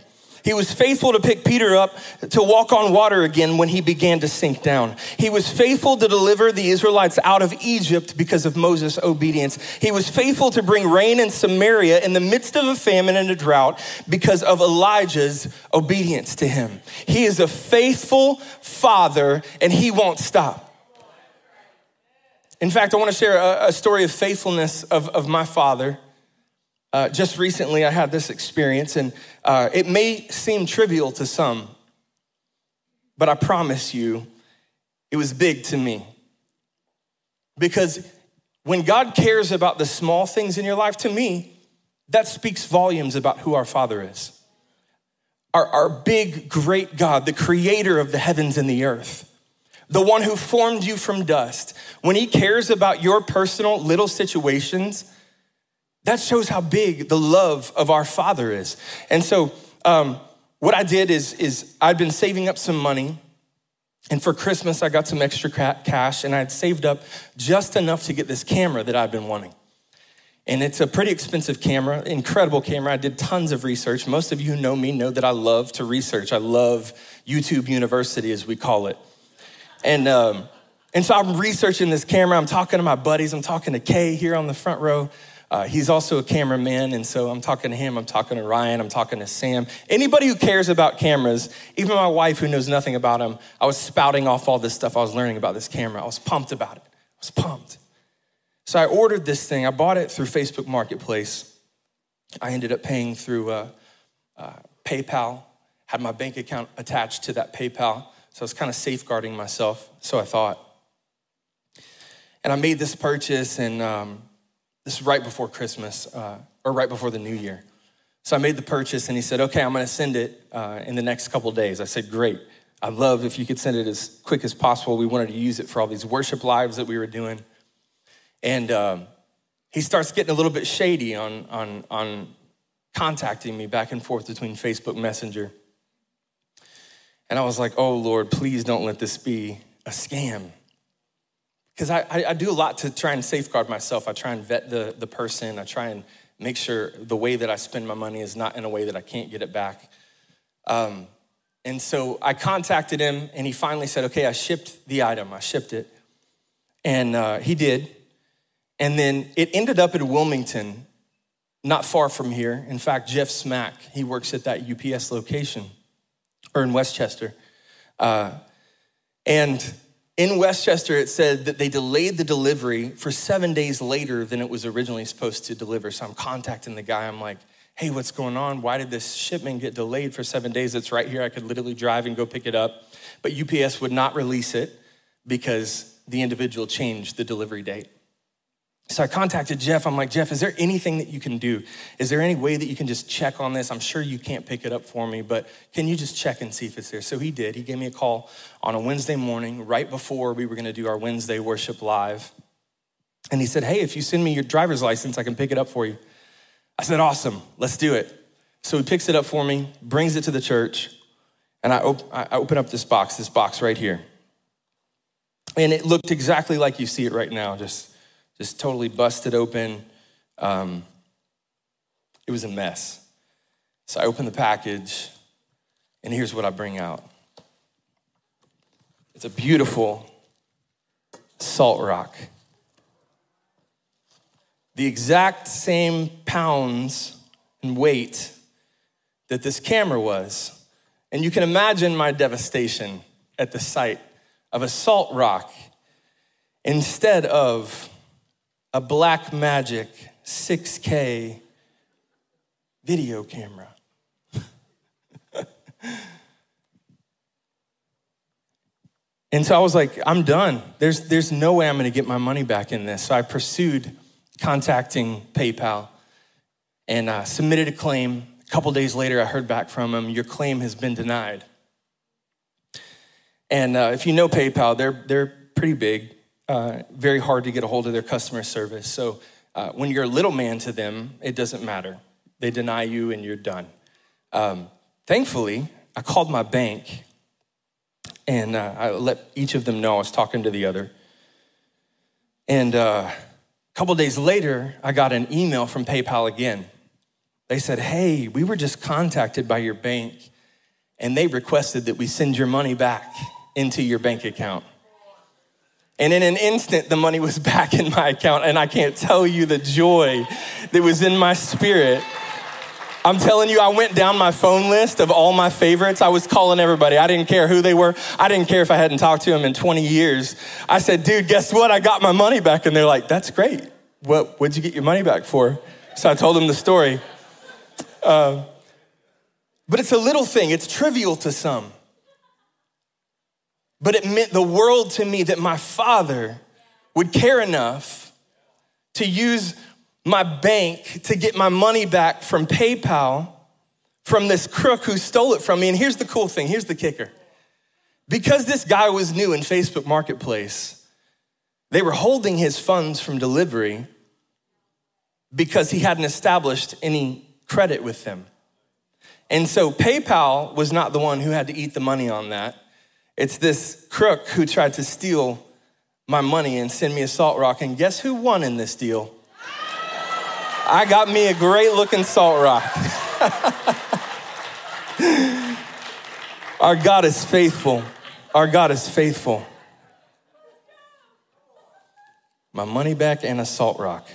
He was faithful to pick Peter up to walk on water again when he began to sink down. He was faithful to deliver the Israelites out of Egypt because of Moses' obedience. He was faithful to bring rain in Samaria in the midst of a famine and a drought because of Elijah's obedience to him. He is a faithful father and he won't stop. In fact, I want to share a, a story of faithfulness of, of my father. Uh, just recently, I had this experience, and uh, it may seem trivial to some, but I promise you, it was big to me. Because when God cares about the small things in your life, to me, that speaks volumes about who our Father is. Our, our big, great God, the creator of the heavens and the earth, the one who formed you from dust, when he cares about your personal little situations, that shows how big the love of our Father is. And so um, what I did is, is I'd been saving up some money, and for Christmas, I got some extra cash, and I had saved up just enough to get this camera that I'd been wanting. And it's a pretty expensive camera, incredible camera. I did tons of research. Most of you who know me know that I love to research. I love YouTube University, as we call it. And um, and so I'm researching this camera. I'm talking to my buddies. I'm talking to Kay here on the front row. Uh, he's also a cameraman, and so I'm talking to him. I'm talking to Ryan. I'm talking to Sam. Anybody who cares about cameras, even my wife who knows nothing about them, I was spouting off all this stuff I was learning about this camera. I was pumped about it. I was pumped. So I ordered this thing. I bought it through Facebook Marketplace. I ended up paying through uh, uh, PayPal, had my bank account attached to that PayPal. So I was kind of safeguarding myself, so I thought. And I made this purchase, and um, this is right before Christmas, uh, or right before the new year. So I made the purchase, and he said, okay, I'm gonna send it uh, in the next couple days. I said, great. I'd love if you could send it as quick as possible. We wanted to use it for all these worship lives that we were doing. And um, he starts getting a little bit shady on, on, on contacting me back and forth between Facebook Messenger. And I was like, oh, Lord, please don't let this be a scam. Because I, I, I do a lot to try and safeguard myself. I try and vet the, the person. I try and make sure the way that I spend my money is not in a way that I can't get it back. Um, and so I contacted him, and he finally said, okay, I shipped the item. I shipped it. And uh, he did. And then it ended up in Wilmington, not far from here. In fact, Jeff Smack, he works at that U P S location. Or in Westchester. Uh, and in Westchester, it said that they delayed the delivery for seven days later than it was originally supposed to deliver. So I'm contacting the guy. I'm like, hey, what's going on? Why did this shipment get delayed for seven days? It's right here. I could literally drive and go pick it up. But U P S would not release it because the individual changed the delivery date. So I contacted Jeff. I'm like, Jeff, is there anything that you can do? Is there any way that you can just check on this? I'm sure you can't pick it up for me, but can you just check and see if it's there? So he did. He gave me a call on a Wednesday morning right before we were going to do our Wednesday worship live. And he said, hey, if you send me your driver's license, I can pick it up for you. I said, awesome. Let's do it. So he picks it up for me, brings it to the church, and I, op- I open up this box, this box right here. And it looked exactly like you see it right now, just... Just totally busted open. Um, it was a mess. So I open the package, and here's what I bring out. It's a beautiful salt rock. The exact same pounds and weight that this camera was. And you can imagine my devastation at the sight of a salt rock instead of a Black Magic six K video camera. And so I was like, I'm done. There's there's no way I'm gonna get my money back in this. So I pursued contacting PayPal and uh, submitted a claim. A couple days later, I heard back from him, your claim has been denied. And uh, if you know PayPal, they're they're pretty big, uh, very hard to get a hold of their customer service. So uh, when you're a little man to them, it doesn't matter. They deny you and you're done. Um, thankfully, I called my bank and uh, I let each of them know I was talking to the other. And uh, a couple days later, I got an email from PayPal again. They said, hey, we were just contacted by your bank and they requested that we send your money back into your bank account. And in an instant, the money was back in my account. And I can't tell you the joy that was in my spirit. I'm telling you, I went down my phone list of all my favorites. I was calling everybody. I didn't care who they were. I didn't care if I hadn't talked to them in twenty years. I said, dude, guess what? I got my money back. And they're like, that's great. What, what'd you get your money back for? So I told them the story. Uh, but it's a little thing. It's trivial to some. But it meant the world to me that my father would care enough to use my bank to get my money back from PayPal from this crook who stole it from me. And here's the cool thing. Here's the kicker. Because this guy was new in Facebook Marketplace, they were holding his funds from delivery because he hadn't established any credit with them. And so PayPal was not the one who had to eat the money on that. It's this crook who tried to steal my money and send me a salt rock. And guess who won in this deal? I got me a great looking salt rock. Our God is faithful. Our God is faithful. My money back and a salt rock.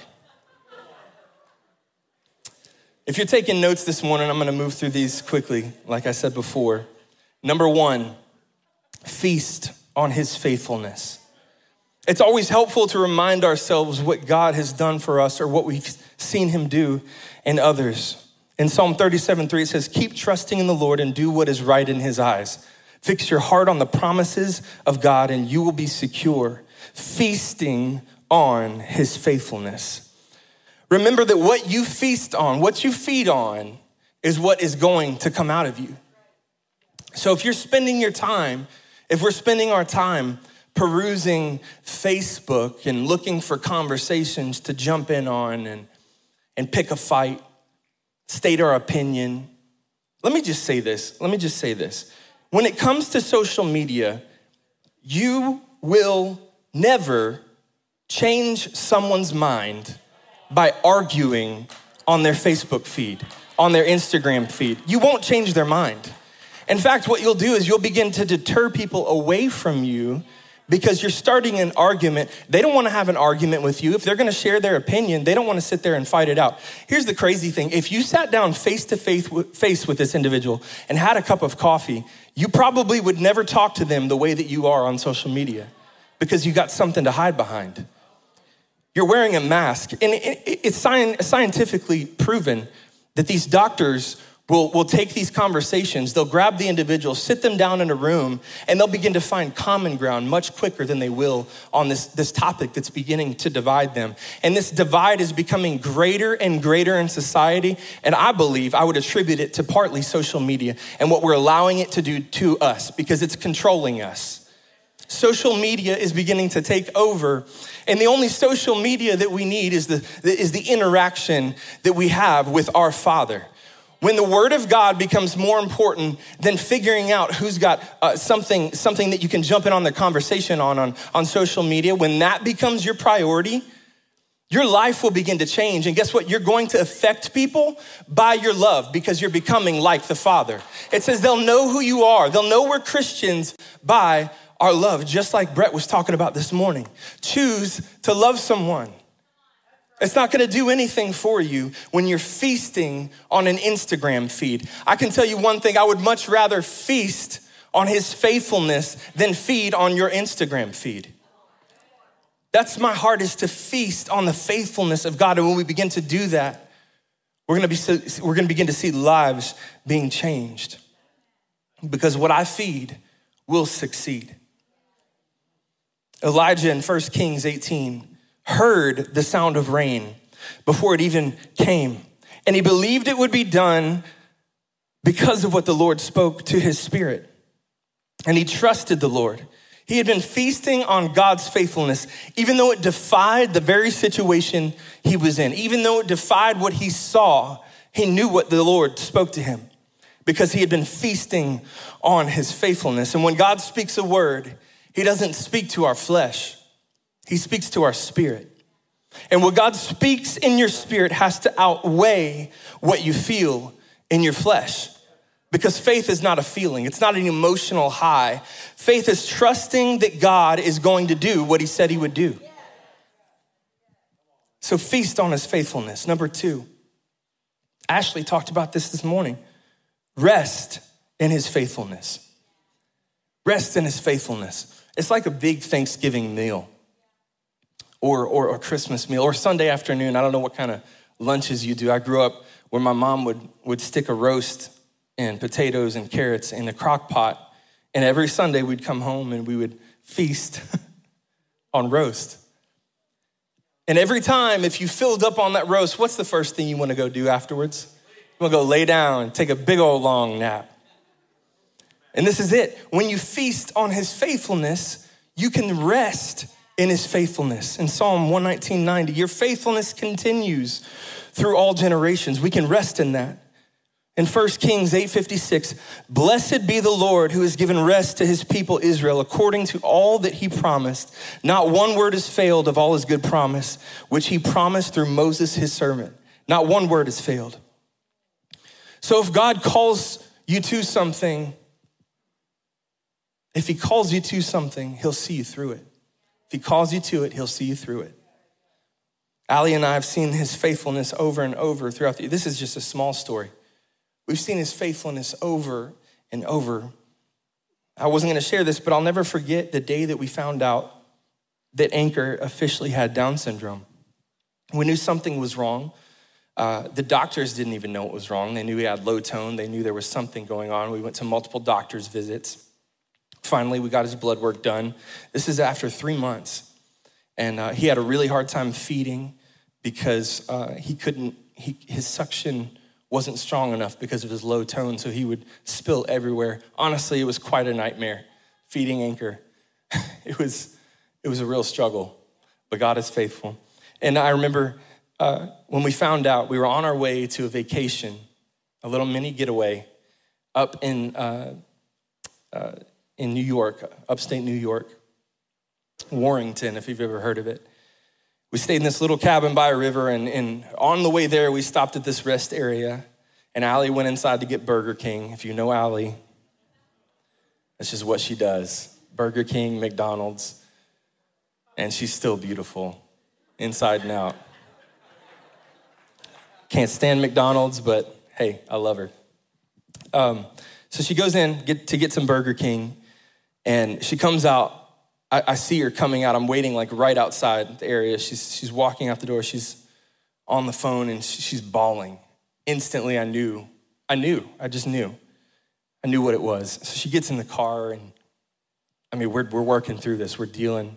If you're taking notes this morning, I'm going to move through these quickly, like I said before. Number one, feast on his faithfulness. It's always helpful to remind ourselves what God has done for us or what we've seen him do in others. In Psalm thirty-seven three, it says, keep trusting in the Lord and do what is right in his eyes. Fix your heart on the promises of God and you will be secure, feasting on his faithfulness. Remember that what you feast on, what you feed on, is what is going to come out of you. So if you're spending your time If we're spending our time perusing Facebook and looking for conversations to jump in on and, and pick a fight, state our opinion, let me just say this. Let me just say this. When it comes to social media, you will never change someone's mind by arguing on their Facebook feed, on their Instagram feed. You won't change their mind. In fact, what you'll do is you'll begin to deter people away from you because you're starting an argument. They don't want to have an argument with you. If they're going to share their opinion, they don't want to sit there and fight it out. Here's the crazy thing. If you sat down face to face with this individual and had a cup of coffee, you probably would never talk to them the way that you are on social media because you got something to hide behind. You're wearing a mask. And it's scientifically proven that these doctors We'll, we'll take these conversations, they'll grab the individual, sit them down in a room, and they'll begin to find common ground much quicker than they will on this, this topic that's beginning to divide them. And this divide is becoming greater and greater in society, and I believe I would attribute it to partly social media and what we're allowing it to do to us because it's controlling us. Social media is beginning to take over, and the only social media that we need is the, is the interaction that we have with our Father. When the word of God becomes more important than figuring out who's got uh, something something that you can jump in on the conversation on, on on social media, when that becomes your priority, your life will begin to change. And guess what? You're going to affect people by your love because you're becoming like the Father. It says they'll know who you are. They'll know we're Christians by our love, just like Brett was talking about this morning. Choose to love someone. It's not gonna do anything for you when you're feasting on an Instagram feed. I can tell you one thing, I would much rather feast on his faithfulness than feed on your Instagram feed. That's my heart, is to feast on the faithfulness of God. And when we begin to do that, we're gonna, be, we're gonna begin to see lives being changed because what I feed will succeed. Elijah in First Kings eighteen heard the sound of rain before it even came. And he believed it would be done because of what the Lord spoke to his spirit. and he trusted the Lord. He had been feasting on God's faithfulness, even though it defied the very situation he was in. Even though it defied what he saw, he knew what the Lord spoke to him because he had been feasting on his faithfulness. And when God speaks a word, he doesn't speak to our flesh. He speaks to our spirit. And what God speaks in your spirit has to outweigh what you feel in your flesh. Because faith is not a feeling. It's not an emotional high. Faith is trusting that God is going to do what he said he would do. So feast on his faithfulness. Number two, Ashley talked about this this morning. Rest in his faithfulness. Rest in his faithfulness. It's like a big Thanksgiving meal. Or, or or Christmas meal, or Sunday afternoon. I don't know what kind of lunches you do. I grew up where my mom would, would stick a roast and potatoes and carrots in a crock pot. And every Sunday we'd come home and we would feast on roast. And every time, if you filled up on that roast, what's the first thing you want to go do afterwards? You want to go lay down and take a big old long nap. And this is it. When you feast on his faithfulness, you can rest in his faithfulness. In Psalm one nineteen, ninety, your faithfulness continues through all generations. We can rest in that. In First Kings eight fifty-six, blessed be the Lord who has given rest to his people Israel according to all that he promised. Not one word has failed of all his good promise, which he promised through Moses, his servant. Not one word has failed. So if God calls you to something, if he calls you to something, he'll see you through it. If he calls you to it, he'll see you through it. Allie and I have seen his faithfulness over and over throughout the year. This is just a small story. We've seen his faithfulness over and over. I wasn't going to share this, but I'll never forget the day that we found out that Anchor officially had Down syndrome. We knew something was wrong. Uh, the doctors didn't even know it was wrong. They knew he had low tone. They knew there was something going on. We went to multiple doctor's visits. Finally, we got his blood work done. This is after three months. And uh, he had a really hard time feeding because uh, he couldn't, he, his suction wasn't strong enough because of his low tone. So he would spill everywhere. Honestly, it was quite a nightmare feeding Anchor. It was, it was a real struggle, but God is faithful. And I remember uh, when we found out, we were on our way to a vacation, a little mini getaway up in, uh, uh, in New York, upstate New York, Warrington, if you've ever heard of it. We stayed in this little cabin by a river, and, and on the way there, we stopped at this rest area, and Allie went inside to get Burger King. If you know Allie, that's just what she does. Burger King, McDonald's, and she's still beautiful, inside and out. Can't stand McDonald's, but hey, I love her. Um, so she goes in get, to get some Burger King, and she comes out. I, I see her coming out. I'm waiting like right outside the area. She's she's walking out the door. She's on the phone and she, she's bawling. Instantly, I knew. I knew. I just knew. I knew what it was. So she gets in the car, and I mean, we're we're working through this. We're dealing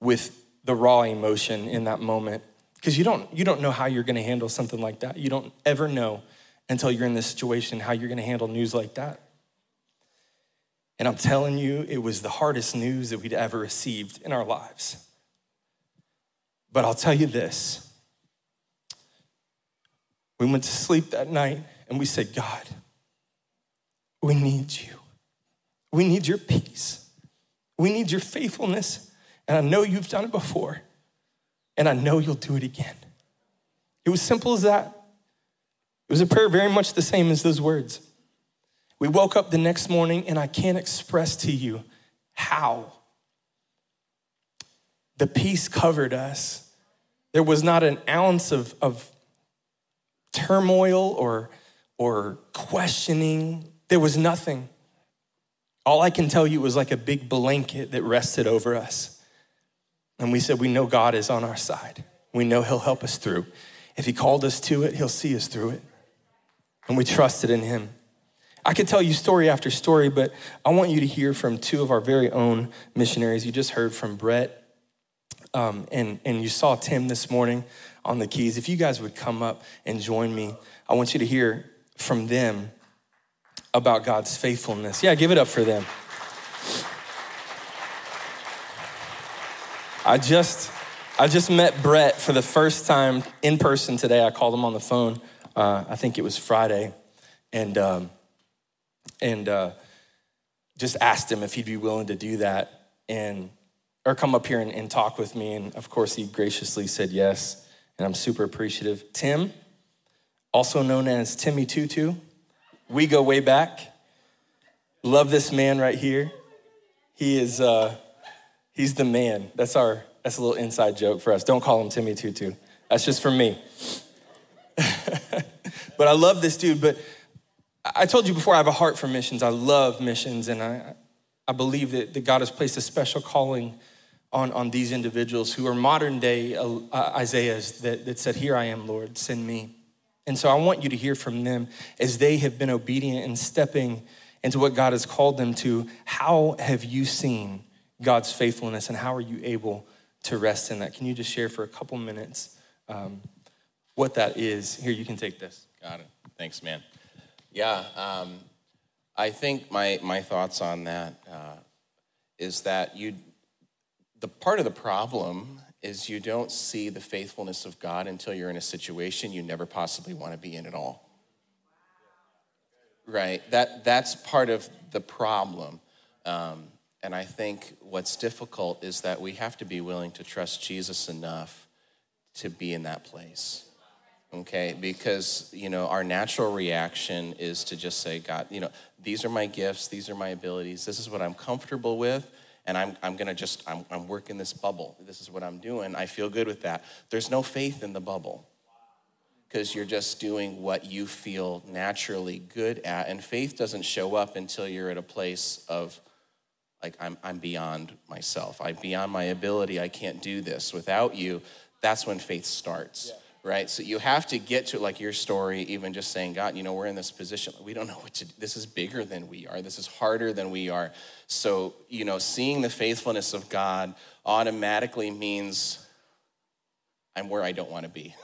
with the raw emotion in that moment because you don't you don't know how you're going to handle something like that. You don't ever know until you're in this situation how you're going to handle news like that. And I'm telling you, it was the hardest news that we'd ever received in our lives. But I'll tell you this. We went to sleep that night and we said, God, we need you. We need your peace. We need your faithfulness. And I know you've done it before. And I know you'll do it again. It was simple as that. It was a prayer very much the same as those words. We woke up the next morning, and I can't express to you how the peace covered us. There was not an ounce of, of turmoil or, or questioning. There was nothing. All I can tell you was like a big blanket that rested over us. And we said, we know God is on our side. We know he'll help us through. If he called us to it, he'll see us through it. And we trusted in him. I could tell you story after story, but I want you to hear from two of our very own missionaries. You just heard from Brett, um, and, and you saw Tim this morning on the keys. If you guys would come up and join me, I want you to hear from them about God's faithfulness. Yeah, give it up for them. I just I just met Brett for the first time in person today. I called him on the phone. Uh, I think it was Friday, and um, and uh, just asked him if he'd be willing to do that and or come up here and, and talk with me. And of course, he graciously said yes. And I'm super appreciative. Tim, also known as Timmy Tutu, we go way back. Love this man right here. He is uh, he's the man. That's our that's a little inside joke for us. Don't call him Timmy Tutu. That's just for me. But I love this dude. But I told you before, I have a heart for missions. I love missions, and I I believe that, that God has placed a special calling on, on these individuals who are modern day uh, Isaiahs that, that said, "Here I am, Lord, send me." And so I want you to hear from them as they have been obedient and stepping into what God has called them to. How have you seen God's faithfulness, and how are you able to rest in that? Can you just share for a couple minutes um, what that is? Here, you can take this. Got it. Thanks, man. Yeah, um, I think my my thoughts on that uh, is that you. The part of the problem is you don't see the faithfulness of God until you're in a situation you never possibly want to be in at all. Right? That that's part of the problem. Um, and I think what's difficult is that we have to be willing to trust Jesus enough to be in that place. Okay? Because, you know, our natural reaction is to just say, God, you know, these are my gifts, these are my abilities, this is what I'm comfortable with. And I'm I'm gonna just, I'm, I'm working this bubble. This is what I'm doing. I feel good with that. There's no faith in the bubble because you're just doing what you feel naturally good at. And faith doesn't show up until you're at a place of like, I'm I'm beyond myself. I'm beyond my ability. I can't do this without you. That's when faith starts, yeah. Right? So you have to get to like your story, even just saying, God, you know, we're in this position. We don't know what to do. This is bigger than we are. This is harder than we are. So, you know, seeing the faithfulness of God automatically means I'm where I don't want to be.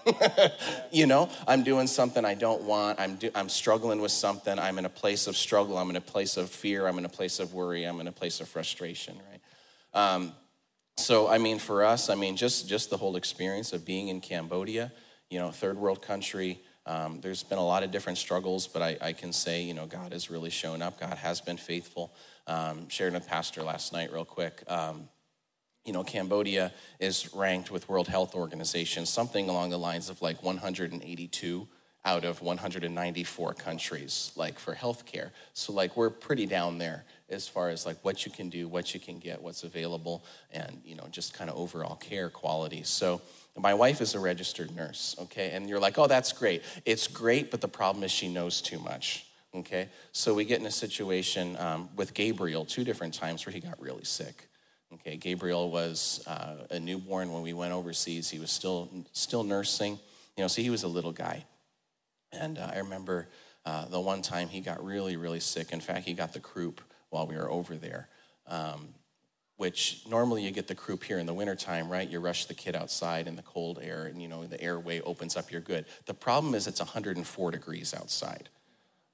You know, I'm doing something I don't want. I'm do, I'm struggling with something. I'm in a place of struggle. I'm in a place of fear. I'm in a place of worry. I'm in a place of frustration, right? Um, so, I mean, for us, I mean, just, just the whole experience of being in Cambodia, you know, third world country. Um, there's been a lot of different struggles, but I, I can say, you know, God has really shown up. God has been faithful. Um, shared with Pastor last night real quick. Um, you know, Cambodia is ranked with World Health Organization, something along the lines of like one hundred eighty-two out of one hundred ninety-four countries, like for healthcare. So like we're pretty down there as far as like what you can do, what you can get, what's available, and, you know, just kind of overall care quality. So my wife is a registered nurse, okay? And you're like, oh, that's great. It's great, but the problem is she knows too much. Okay, so we get in a situation um, with Gabriel two different times where he got really sick. Okay, Gabriel was uh, a newborn when we went overseas. He was still still nursing, you know, so he was a little guy. And uh, I remember uh, the one time he got really, really sick. In fact, he got the croup while we were over there, um, which normally you get the croup here in the wintertime, right? You rush the kid outside in the cold air and, you know, the airway opens up, you're good. The problem is it's one hundred four degrees outside.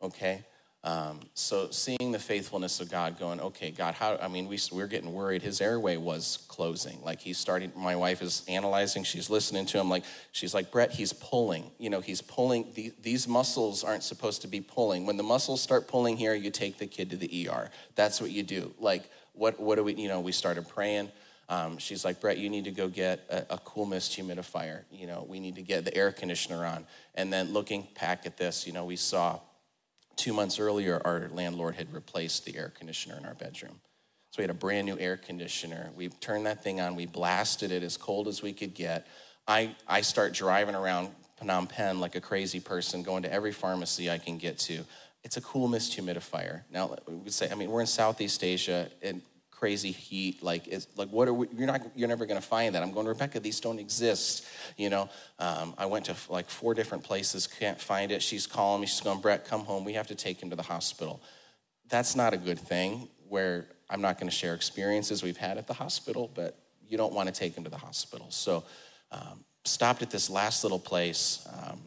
Okay, um, so seeing the faithfulness of God, going, okay, God, how? I mean, we we're getting worried. His airway was closing. Like he's starting. My wife is analyzing. She's listening to him. Like she's like, Brett, he's pulling. You know, he's pulling. The, these muscles aren't supposed to be pulling. When the muscles start pulling here, you take the kid to the E R. That's what you do. Like what? What do we? You know, we started praying. Um, she's like, Brett, you need to go get a, a cool mist humidifier. You know, we need to get the air conditioner on. And then looking back at this, you know, we saw. Two months earlier, our landlord had replaced the air conditioner in our bedroom. So we had a brand new air conditioner. We turned that thing on. We blasted it as cold as we could get. I, I start driving around Phnom Penh like a crazy person, going to every pharmacy I can get to. It's a cool mist humidifier. Now, we would say, I mean, we're in Southeast Asia and crazy heat. Like, it's, like what are we, you're not, you're never going to find that. I'm going, Rebecca, these don't exist. You know, um, I went to like four different places, can't find it. She's calling me. She's going, Brett, come home. We have to take him to the hospital. That's not a good thing where I'm not going to share experiences we've had at the hospital, but you don't want to take him to the hospital. So um, stopped at this last little place, um,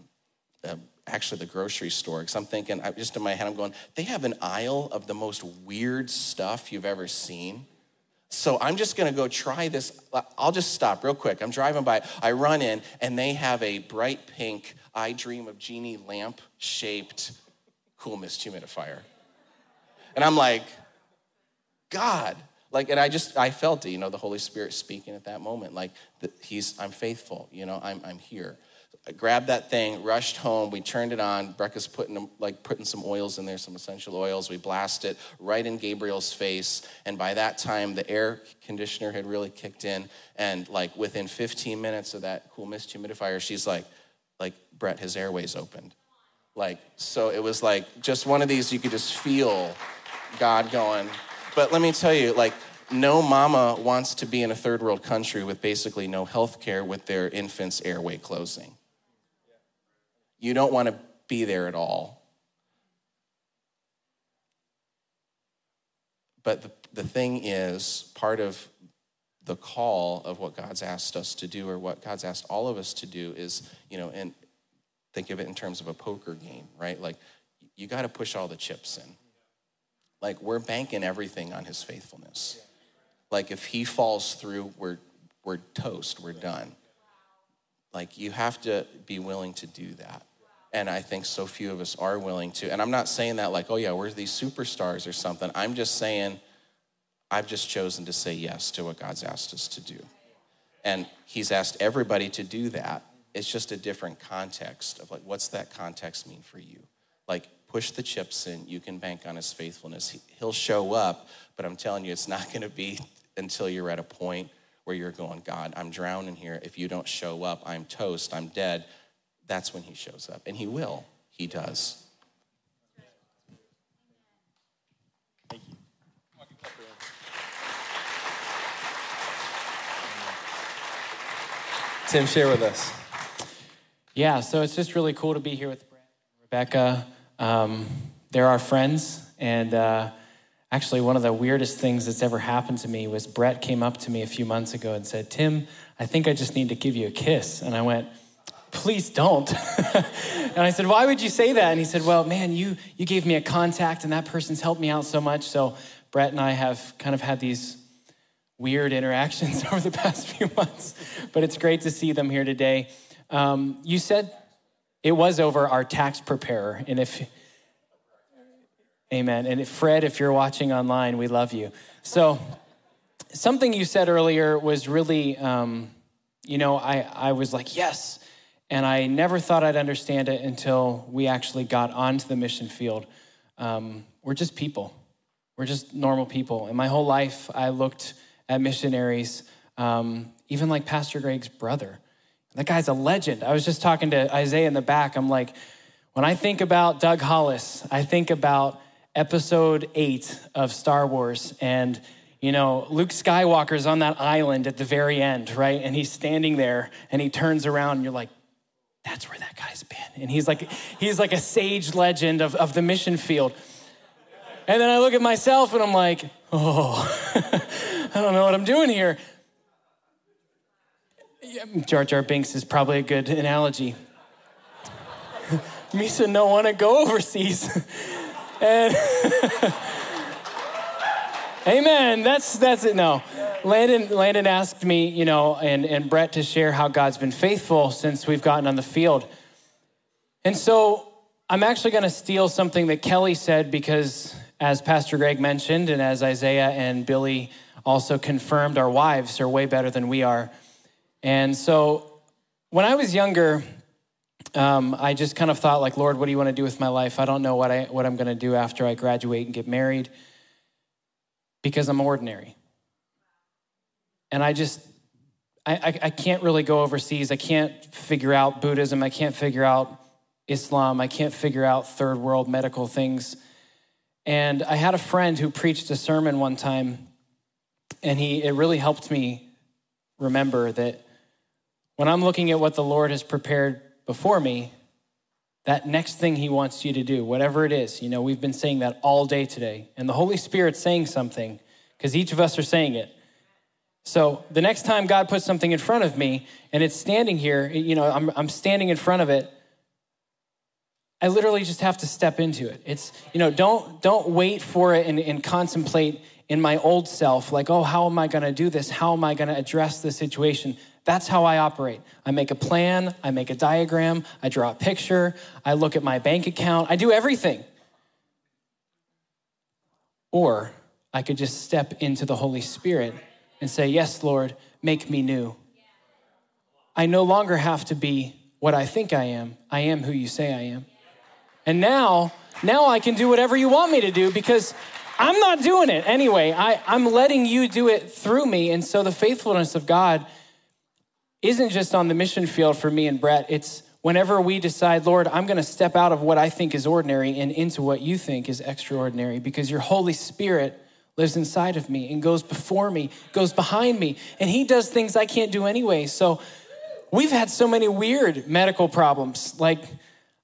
uh, actually the grocery store, because I'm thinking, I, just in my head, I'm going, they have an aisle of the most weird stuff you've ever seen. So I'm just gonna go try this. I'll just stop real quick. I'm driving by, I run in, and they have a bright pink I Dream of Jeannie lamp shaped Cool Mist humidifier. And I'm like, God, like, and I just, I felt it, you know, the Holy Spirit speaking at that moment, like the, he's, I'm faithful, you know, I'm I'm here. I grabbed that thing, rushed home. We turned it on. Brecca's putting like putting some oils in there, some essential oils. We blast it right in Gabriel's face. And by that time, the air conditioner had really kicked in. And like within fifteen minutes of that Cool Mist humidifier, she's like, like Brett, his airways opened. Like, so it was like just one of these, you could just feel God going. But let me tell you, like, no mama wants to be in a third world country with basically no health care with their infant's airway closing. You don't want to be there at all. But the, the thing is, part of the call of what God's asked us to do, or what God's asked all of us to do, is, you know, and think of it in terms of a poker game, right? Like, you got to push all the chips in. Like, we're banking everything on his faithfulness. Like, if he falls through, we're we're toast, we're done. Like, you have to be willing to do that. And I think so few of us are willing to. And I'm not saying that like, oh yeah, we're these superstars or something. I'm just saying, I've just chosen to say yes to what God's asked us to do. And he's asked everybody to do that. It's just a different context of like, what's that context mean for you? Like, push the chips in. You can bank on his faithfulness. He, he'll show up, but I'm telling you, it's not gonna be until you're at a point where you're going, God, I'm drowning here. If you don't show up, I'm toast, I'm dead. That's when he shows up, and he will. He does. Thank you. Tim, share with us. Yeah, so it's just really cool to be here with Brett and Rebecca. Um, they're our friends, and uh, Actually, one of the weirdest things that's ever happened to me was Brett came up to me a few months ago and said, Tim, I think I just need to give you a kiss. And I went, please don't. And I said, why would you say that? And he said, well, man, you you gave me a contact, and that person's helped me out so much. So Brett and I have kind of had these weird interactions over the past few months, but it's great to see them here today. Um, you said it was over our tax preparer, and if... Amen. And Fred, if you're watching online, we love you. So something you said earlier was really, um, you know, I, I was like, yes. And I never thought I'd understand it until we actually got onto the mission field. Um, we're just people. We're just normal people. And my whole life, I looked at missionaries, um, even like Pastor Greg's brother. That guy's a legend. I was just talking to Isaiah in the back. I'm like, when I think about Doug Hollis, I think about Episode eight of Star Wars, and, you know, Luke Skywalker's on that island at the very end, right? And he's standing there, and he turns around, and you're like, that's where that guy's been. And he's like, he's like a sage legend of, of the mission field. And then I look at myself, and I'm like, oh, I don't know what I'm doing here. Jar Jar Binks is probably a good analogy. Misa no want to go overseas. And amen. That's that's it. No, Landon Landon asked me, you know, and, and Brett to share how God's been faithful since we've gotten on the field. And so I'm actually going to steal something that Kelly said, because as Pastor Greg mentioned, and as Isaiah and Billy also confirmed, our wives are way better than we are. And so when I was younger, Um, I just kind of thought like, Lord, what do you want to do with my life? I don't know what, I, what I'm going to do after I graduate and get married, because I'm ordinary. And I just, I, I, I can't really go overseas. I can't figure out Buddhism. I can't figure out Islam. I can't figure out third world medical things. And I had a friend who preached a sermon one time, and he it really helped me remember that when I'm looking at what the Lord has prepared before me, that next thing he wants you to do, whatever it is, you know, we've been saying that all day today. And the Holy Spirit's saying something, because each of us are saying it. So the next time God puts something in front of me, and it's standing here, you know, I'm I'm standing in front of it, I literally just have to step into it. It's, you know, don't don't wait for it and, and contemplate in my old self, like, oh, how am I going to do this? How am I going to address this situation? That's how I operate. I make a plan. I make a diagram. I draw a picture. I look at my bank account. I do everything. Or I could just step into the Holy Spirit and say, yes, Lord, make me new. I no longer have to be what I think I am. I am who you say I am. And now, now I can do whatever you want me to do because I'm not doing it anyway. I, I'm letting you do it through me. And so the faithfulness of God isn't just on the mission field for me and Brett. It's whenever we decide, Lord, I'm going to step out of what I think is ordinary and into what you think is extraordinary, because your Holy Spirit lives inside of me and goes before me, goes behind me, and he does things I can't do anyway. So we've had so many weird medical problems. Like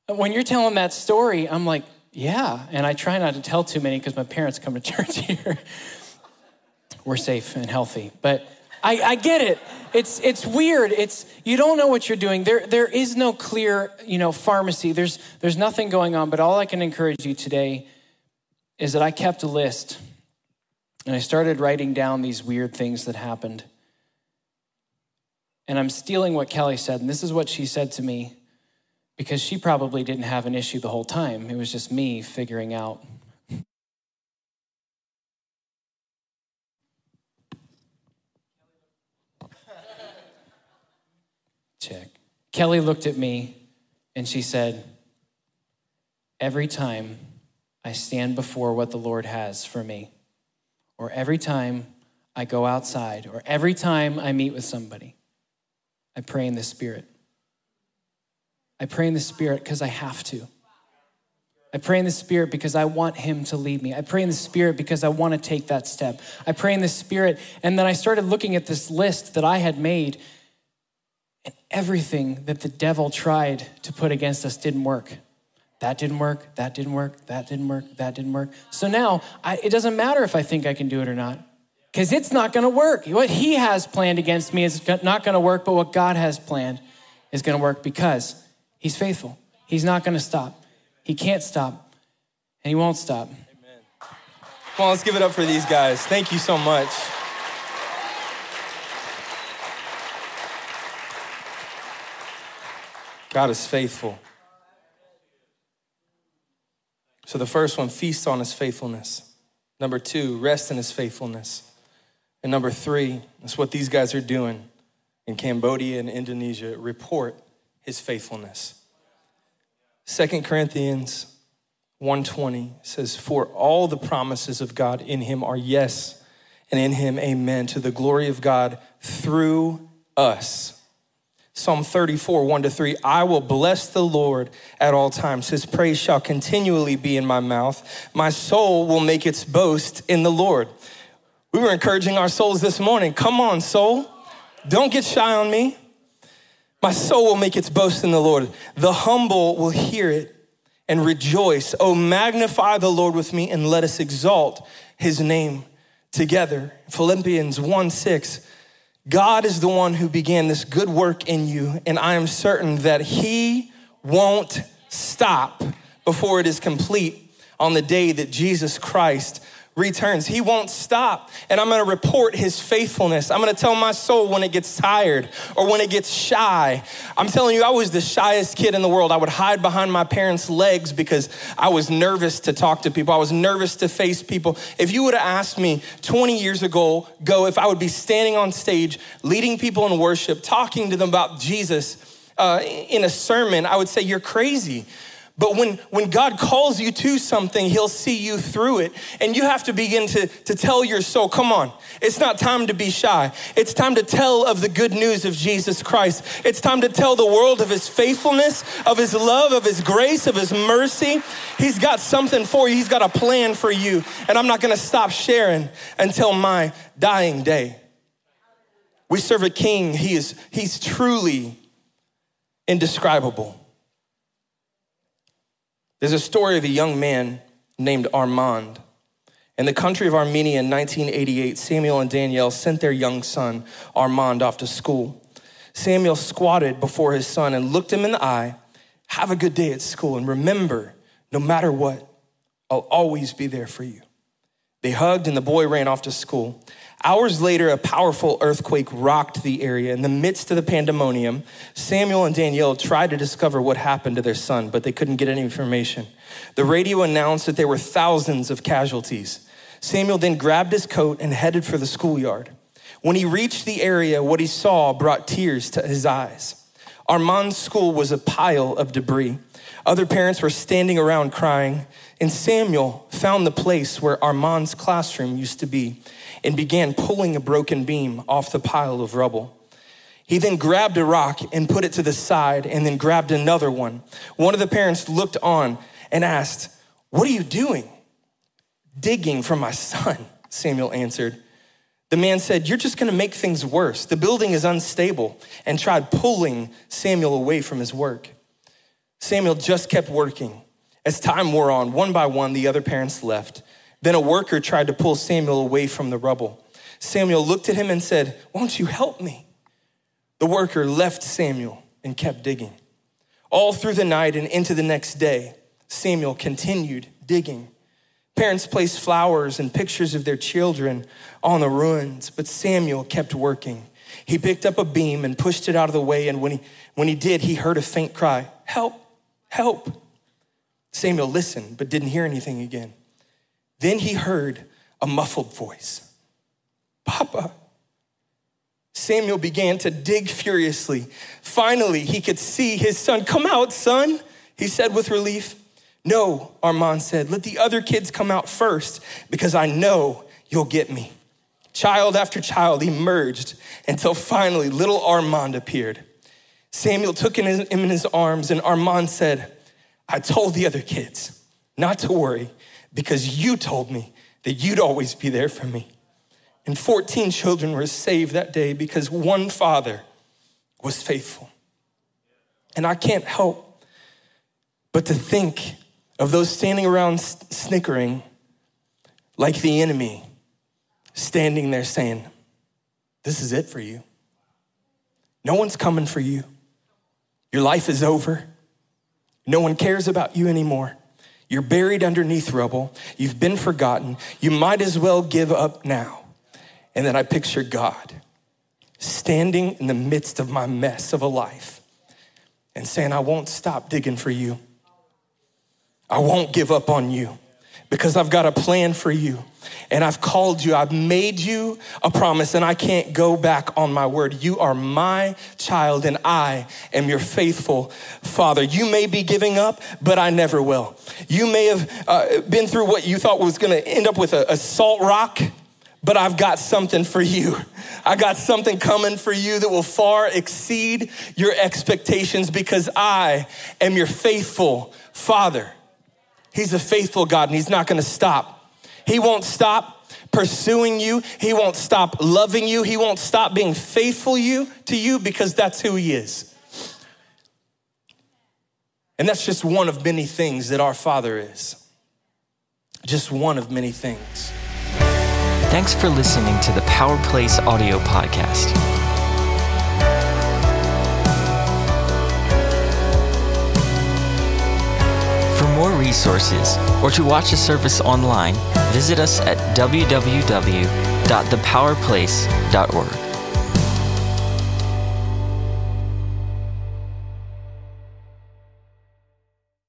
when you're telling that story, I'm like, yeah, and I try not to tell too many because my parents come to church here. We're safe and healthy, but I, I get it. It's it's weird. It's you don't know what you're doing. There there is no clear, you know, pharmacy. There's there's nothing going on. But all I can encourage you today is that I kept a list and I started writing down these weird things that happened. And I'm stealing what Kelly said, and this is what she said to me, because she probably didn't have an issue the whole time. It was just me figuring out. Check. Kelly looked at me and she said, every time I stand before what the Lord has for me, or every time I go outside, or every time I meet with somebody, I pray in the Spirit. I pray in the Spirit because I have to. I pray in the Spirit because I want him to lead me. I pray in the Spirit because I want to take that step. I pray in the Spirit. And then I started looking at this list that I had made, and everything that the devil tried to put against us didn't work. That didn't work. That didn't work. That didn't work. That didn't work. So now I, it doesn't matter if I think I can do it or not, because it's not going to work. What he has planned against me is not going to work, but what God has planned is going to work because he's faithful. He's not going to stop. He can't stop, and he won't stop. Amen. Come on, let's give it up for these guys. Thank you so much. God is faithful. So the first one, feast on his faithfulness. Number two, rest in his faithfulness. And number three, that's what these guys are doing in Cambodia and Indonesia, report his faithfulness. Second Corinthians one twenty says, for all the promises of God in him are yes, and in him amen, to the glory of God through us. Psalm thirty-four, one to three, I will bless the Lord at all times. His praise shall continually be in my mouth. My soul will make its boast in the Lord. We were encouraging our souls this morning. Come on, soul. Don't get shy on me. My soul will make its boast in the Lord. The humble will hear it and rejoice. Oh, magnify the Lord with me and let us exalt his name together. Philippians one six, God is the one who began this good work in you, and I am certain that he won't stop before it is complete on the day that Jesus Christ returns. He won't stop. And I'm going to report his faithfulness. I'm going to tell my soul when it gets tired or when it gets shy. I'm telling you, I was the shyest kid in the world. I would hide behind my parents' legs because I was nervous to talk to people. I was nervous to face people. If you would have asked me twenty years ago, if I would be standing on stage, leading people in worship, talking to them about Jesus uh, in a sermon, I would say, you're crazy. But when, when God calls you to something, he'll see you through it. And you have to begin to, to tell your soul, come on, it's not time to be shy. It's time to tell of the good news of Jesus Christ. It's time to tell the world of his faithfulness, of his love, of his grace, of his mercy. He's got something for you. He's got a plan for you. And I'm not going to stop sharing until my dying day. We serve a king. He is, he's truly indescribable. There's a story of a young man named Armand. In the country of Armenia in nineteen eighty-eight, Samuel and Danielle sent their young son, Armand, off to school. Samuel squatted before his son and looked him in the eye. Have a good day at school, and remember, no matter what, I'll always be there for you. They hugged and the boy ran off to school. Hours later, a powerful earthquake rocked the area. In the midst of the pandemonium, Samuel and Danielle tried to discover what happened to their son, but they couldn't get any information. The radio announced that there were thousands of casualties. Samuel then grabbed his coat and headed for the schoolyard. When he reached the area, what he saw brought tears to his eyes. Armand's school was a pile of debris. Other parents were standing around crying, and Samuel found the place where Armand's classroom used to be and began pulling a broken beam off the pile of rubble. He then grabbed a rock and put it to the side and then grabbed another one. One of the parents looked on and asked, "What are you doing?" "Digging for my son," Samuel answered. The man said, "You're just gonna make things worse. The building is unstable," and tried pulling Samuel away from his work. Samuel just kept working. As time wore on, one by one, the other parents left. Then a worker tried to pull Samuel away from the rubble. Samuel looked at him and said, "Won't you help me?" The worker left Samuel and kept digging. All through the night and into the next day, Samuel continued digging. Parents placed flowers and pictures of their children on the ruins, but Samuel kept working. He picked up a beam and pushed it out of the way, and when he, when he did, he heard a faint cry, "Help, help." Samuel listened, but didn't hear anything again. Then he heard a muffled voice, "Papa." Samuel began to dig furiously. Finally, he could see his son. "Come out, son," he said with relief. "No," Armand said, "let the other kids come out first because I know you'll get me." Child after child emerged until finally little Armand appeared. Samuel took him in his arms and Armand said, "I told the other kids not to worry because you told me that you'd always be there for me." And fourteen children were saved that day because one father was faithful. And I can't help but to think of those standing around snickering like the enemy standing there saying, "This is it for you. No one's coming for you. Your life is over. No one cares about you anymore. You're buried underneath rubble. You've been forgotten. You might as well give up now." And then I picture God standing in the midst of my mess of a life and saying, "I won't stop digging for you. I won't give up on you because I've got a plan for you and I've called you. I've made you a promise and I can't go back on my word. You are my child and I am your faithful father. You may be giving up, but I never will. You may have uh, been through what you thought was gonna end up with a, a salt rock, but I've got something for you. I got something coming for you that will far exceed your expectations because I am your faithful father." He's a faithful God and he's not gonna stop. He won't stop pursuing you. He won't stop loving you. He won't stop being faithful you to you because that's who he is. And that's just one of many things that our Father is. Just one of many things. Thanks for listening to the Power Place audio podcast. For more resources or to watch a service online, visit us at w w w dot the power place dot org.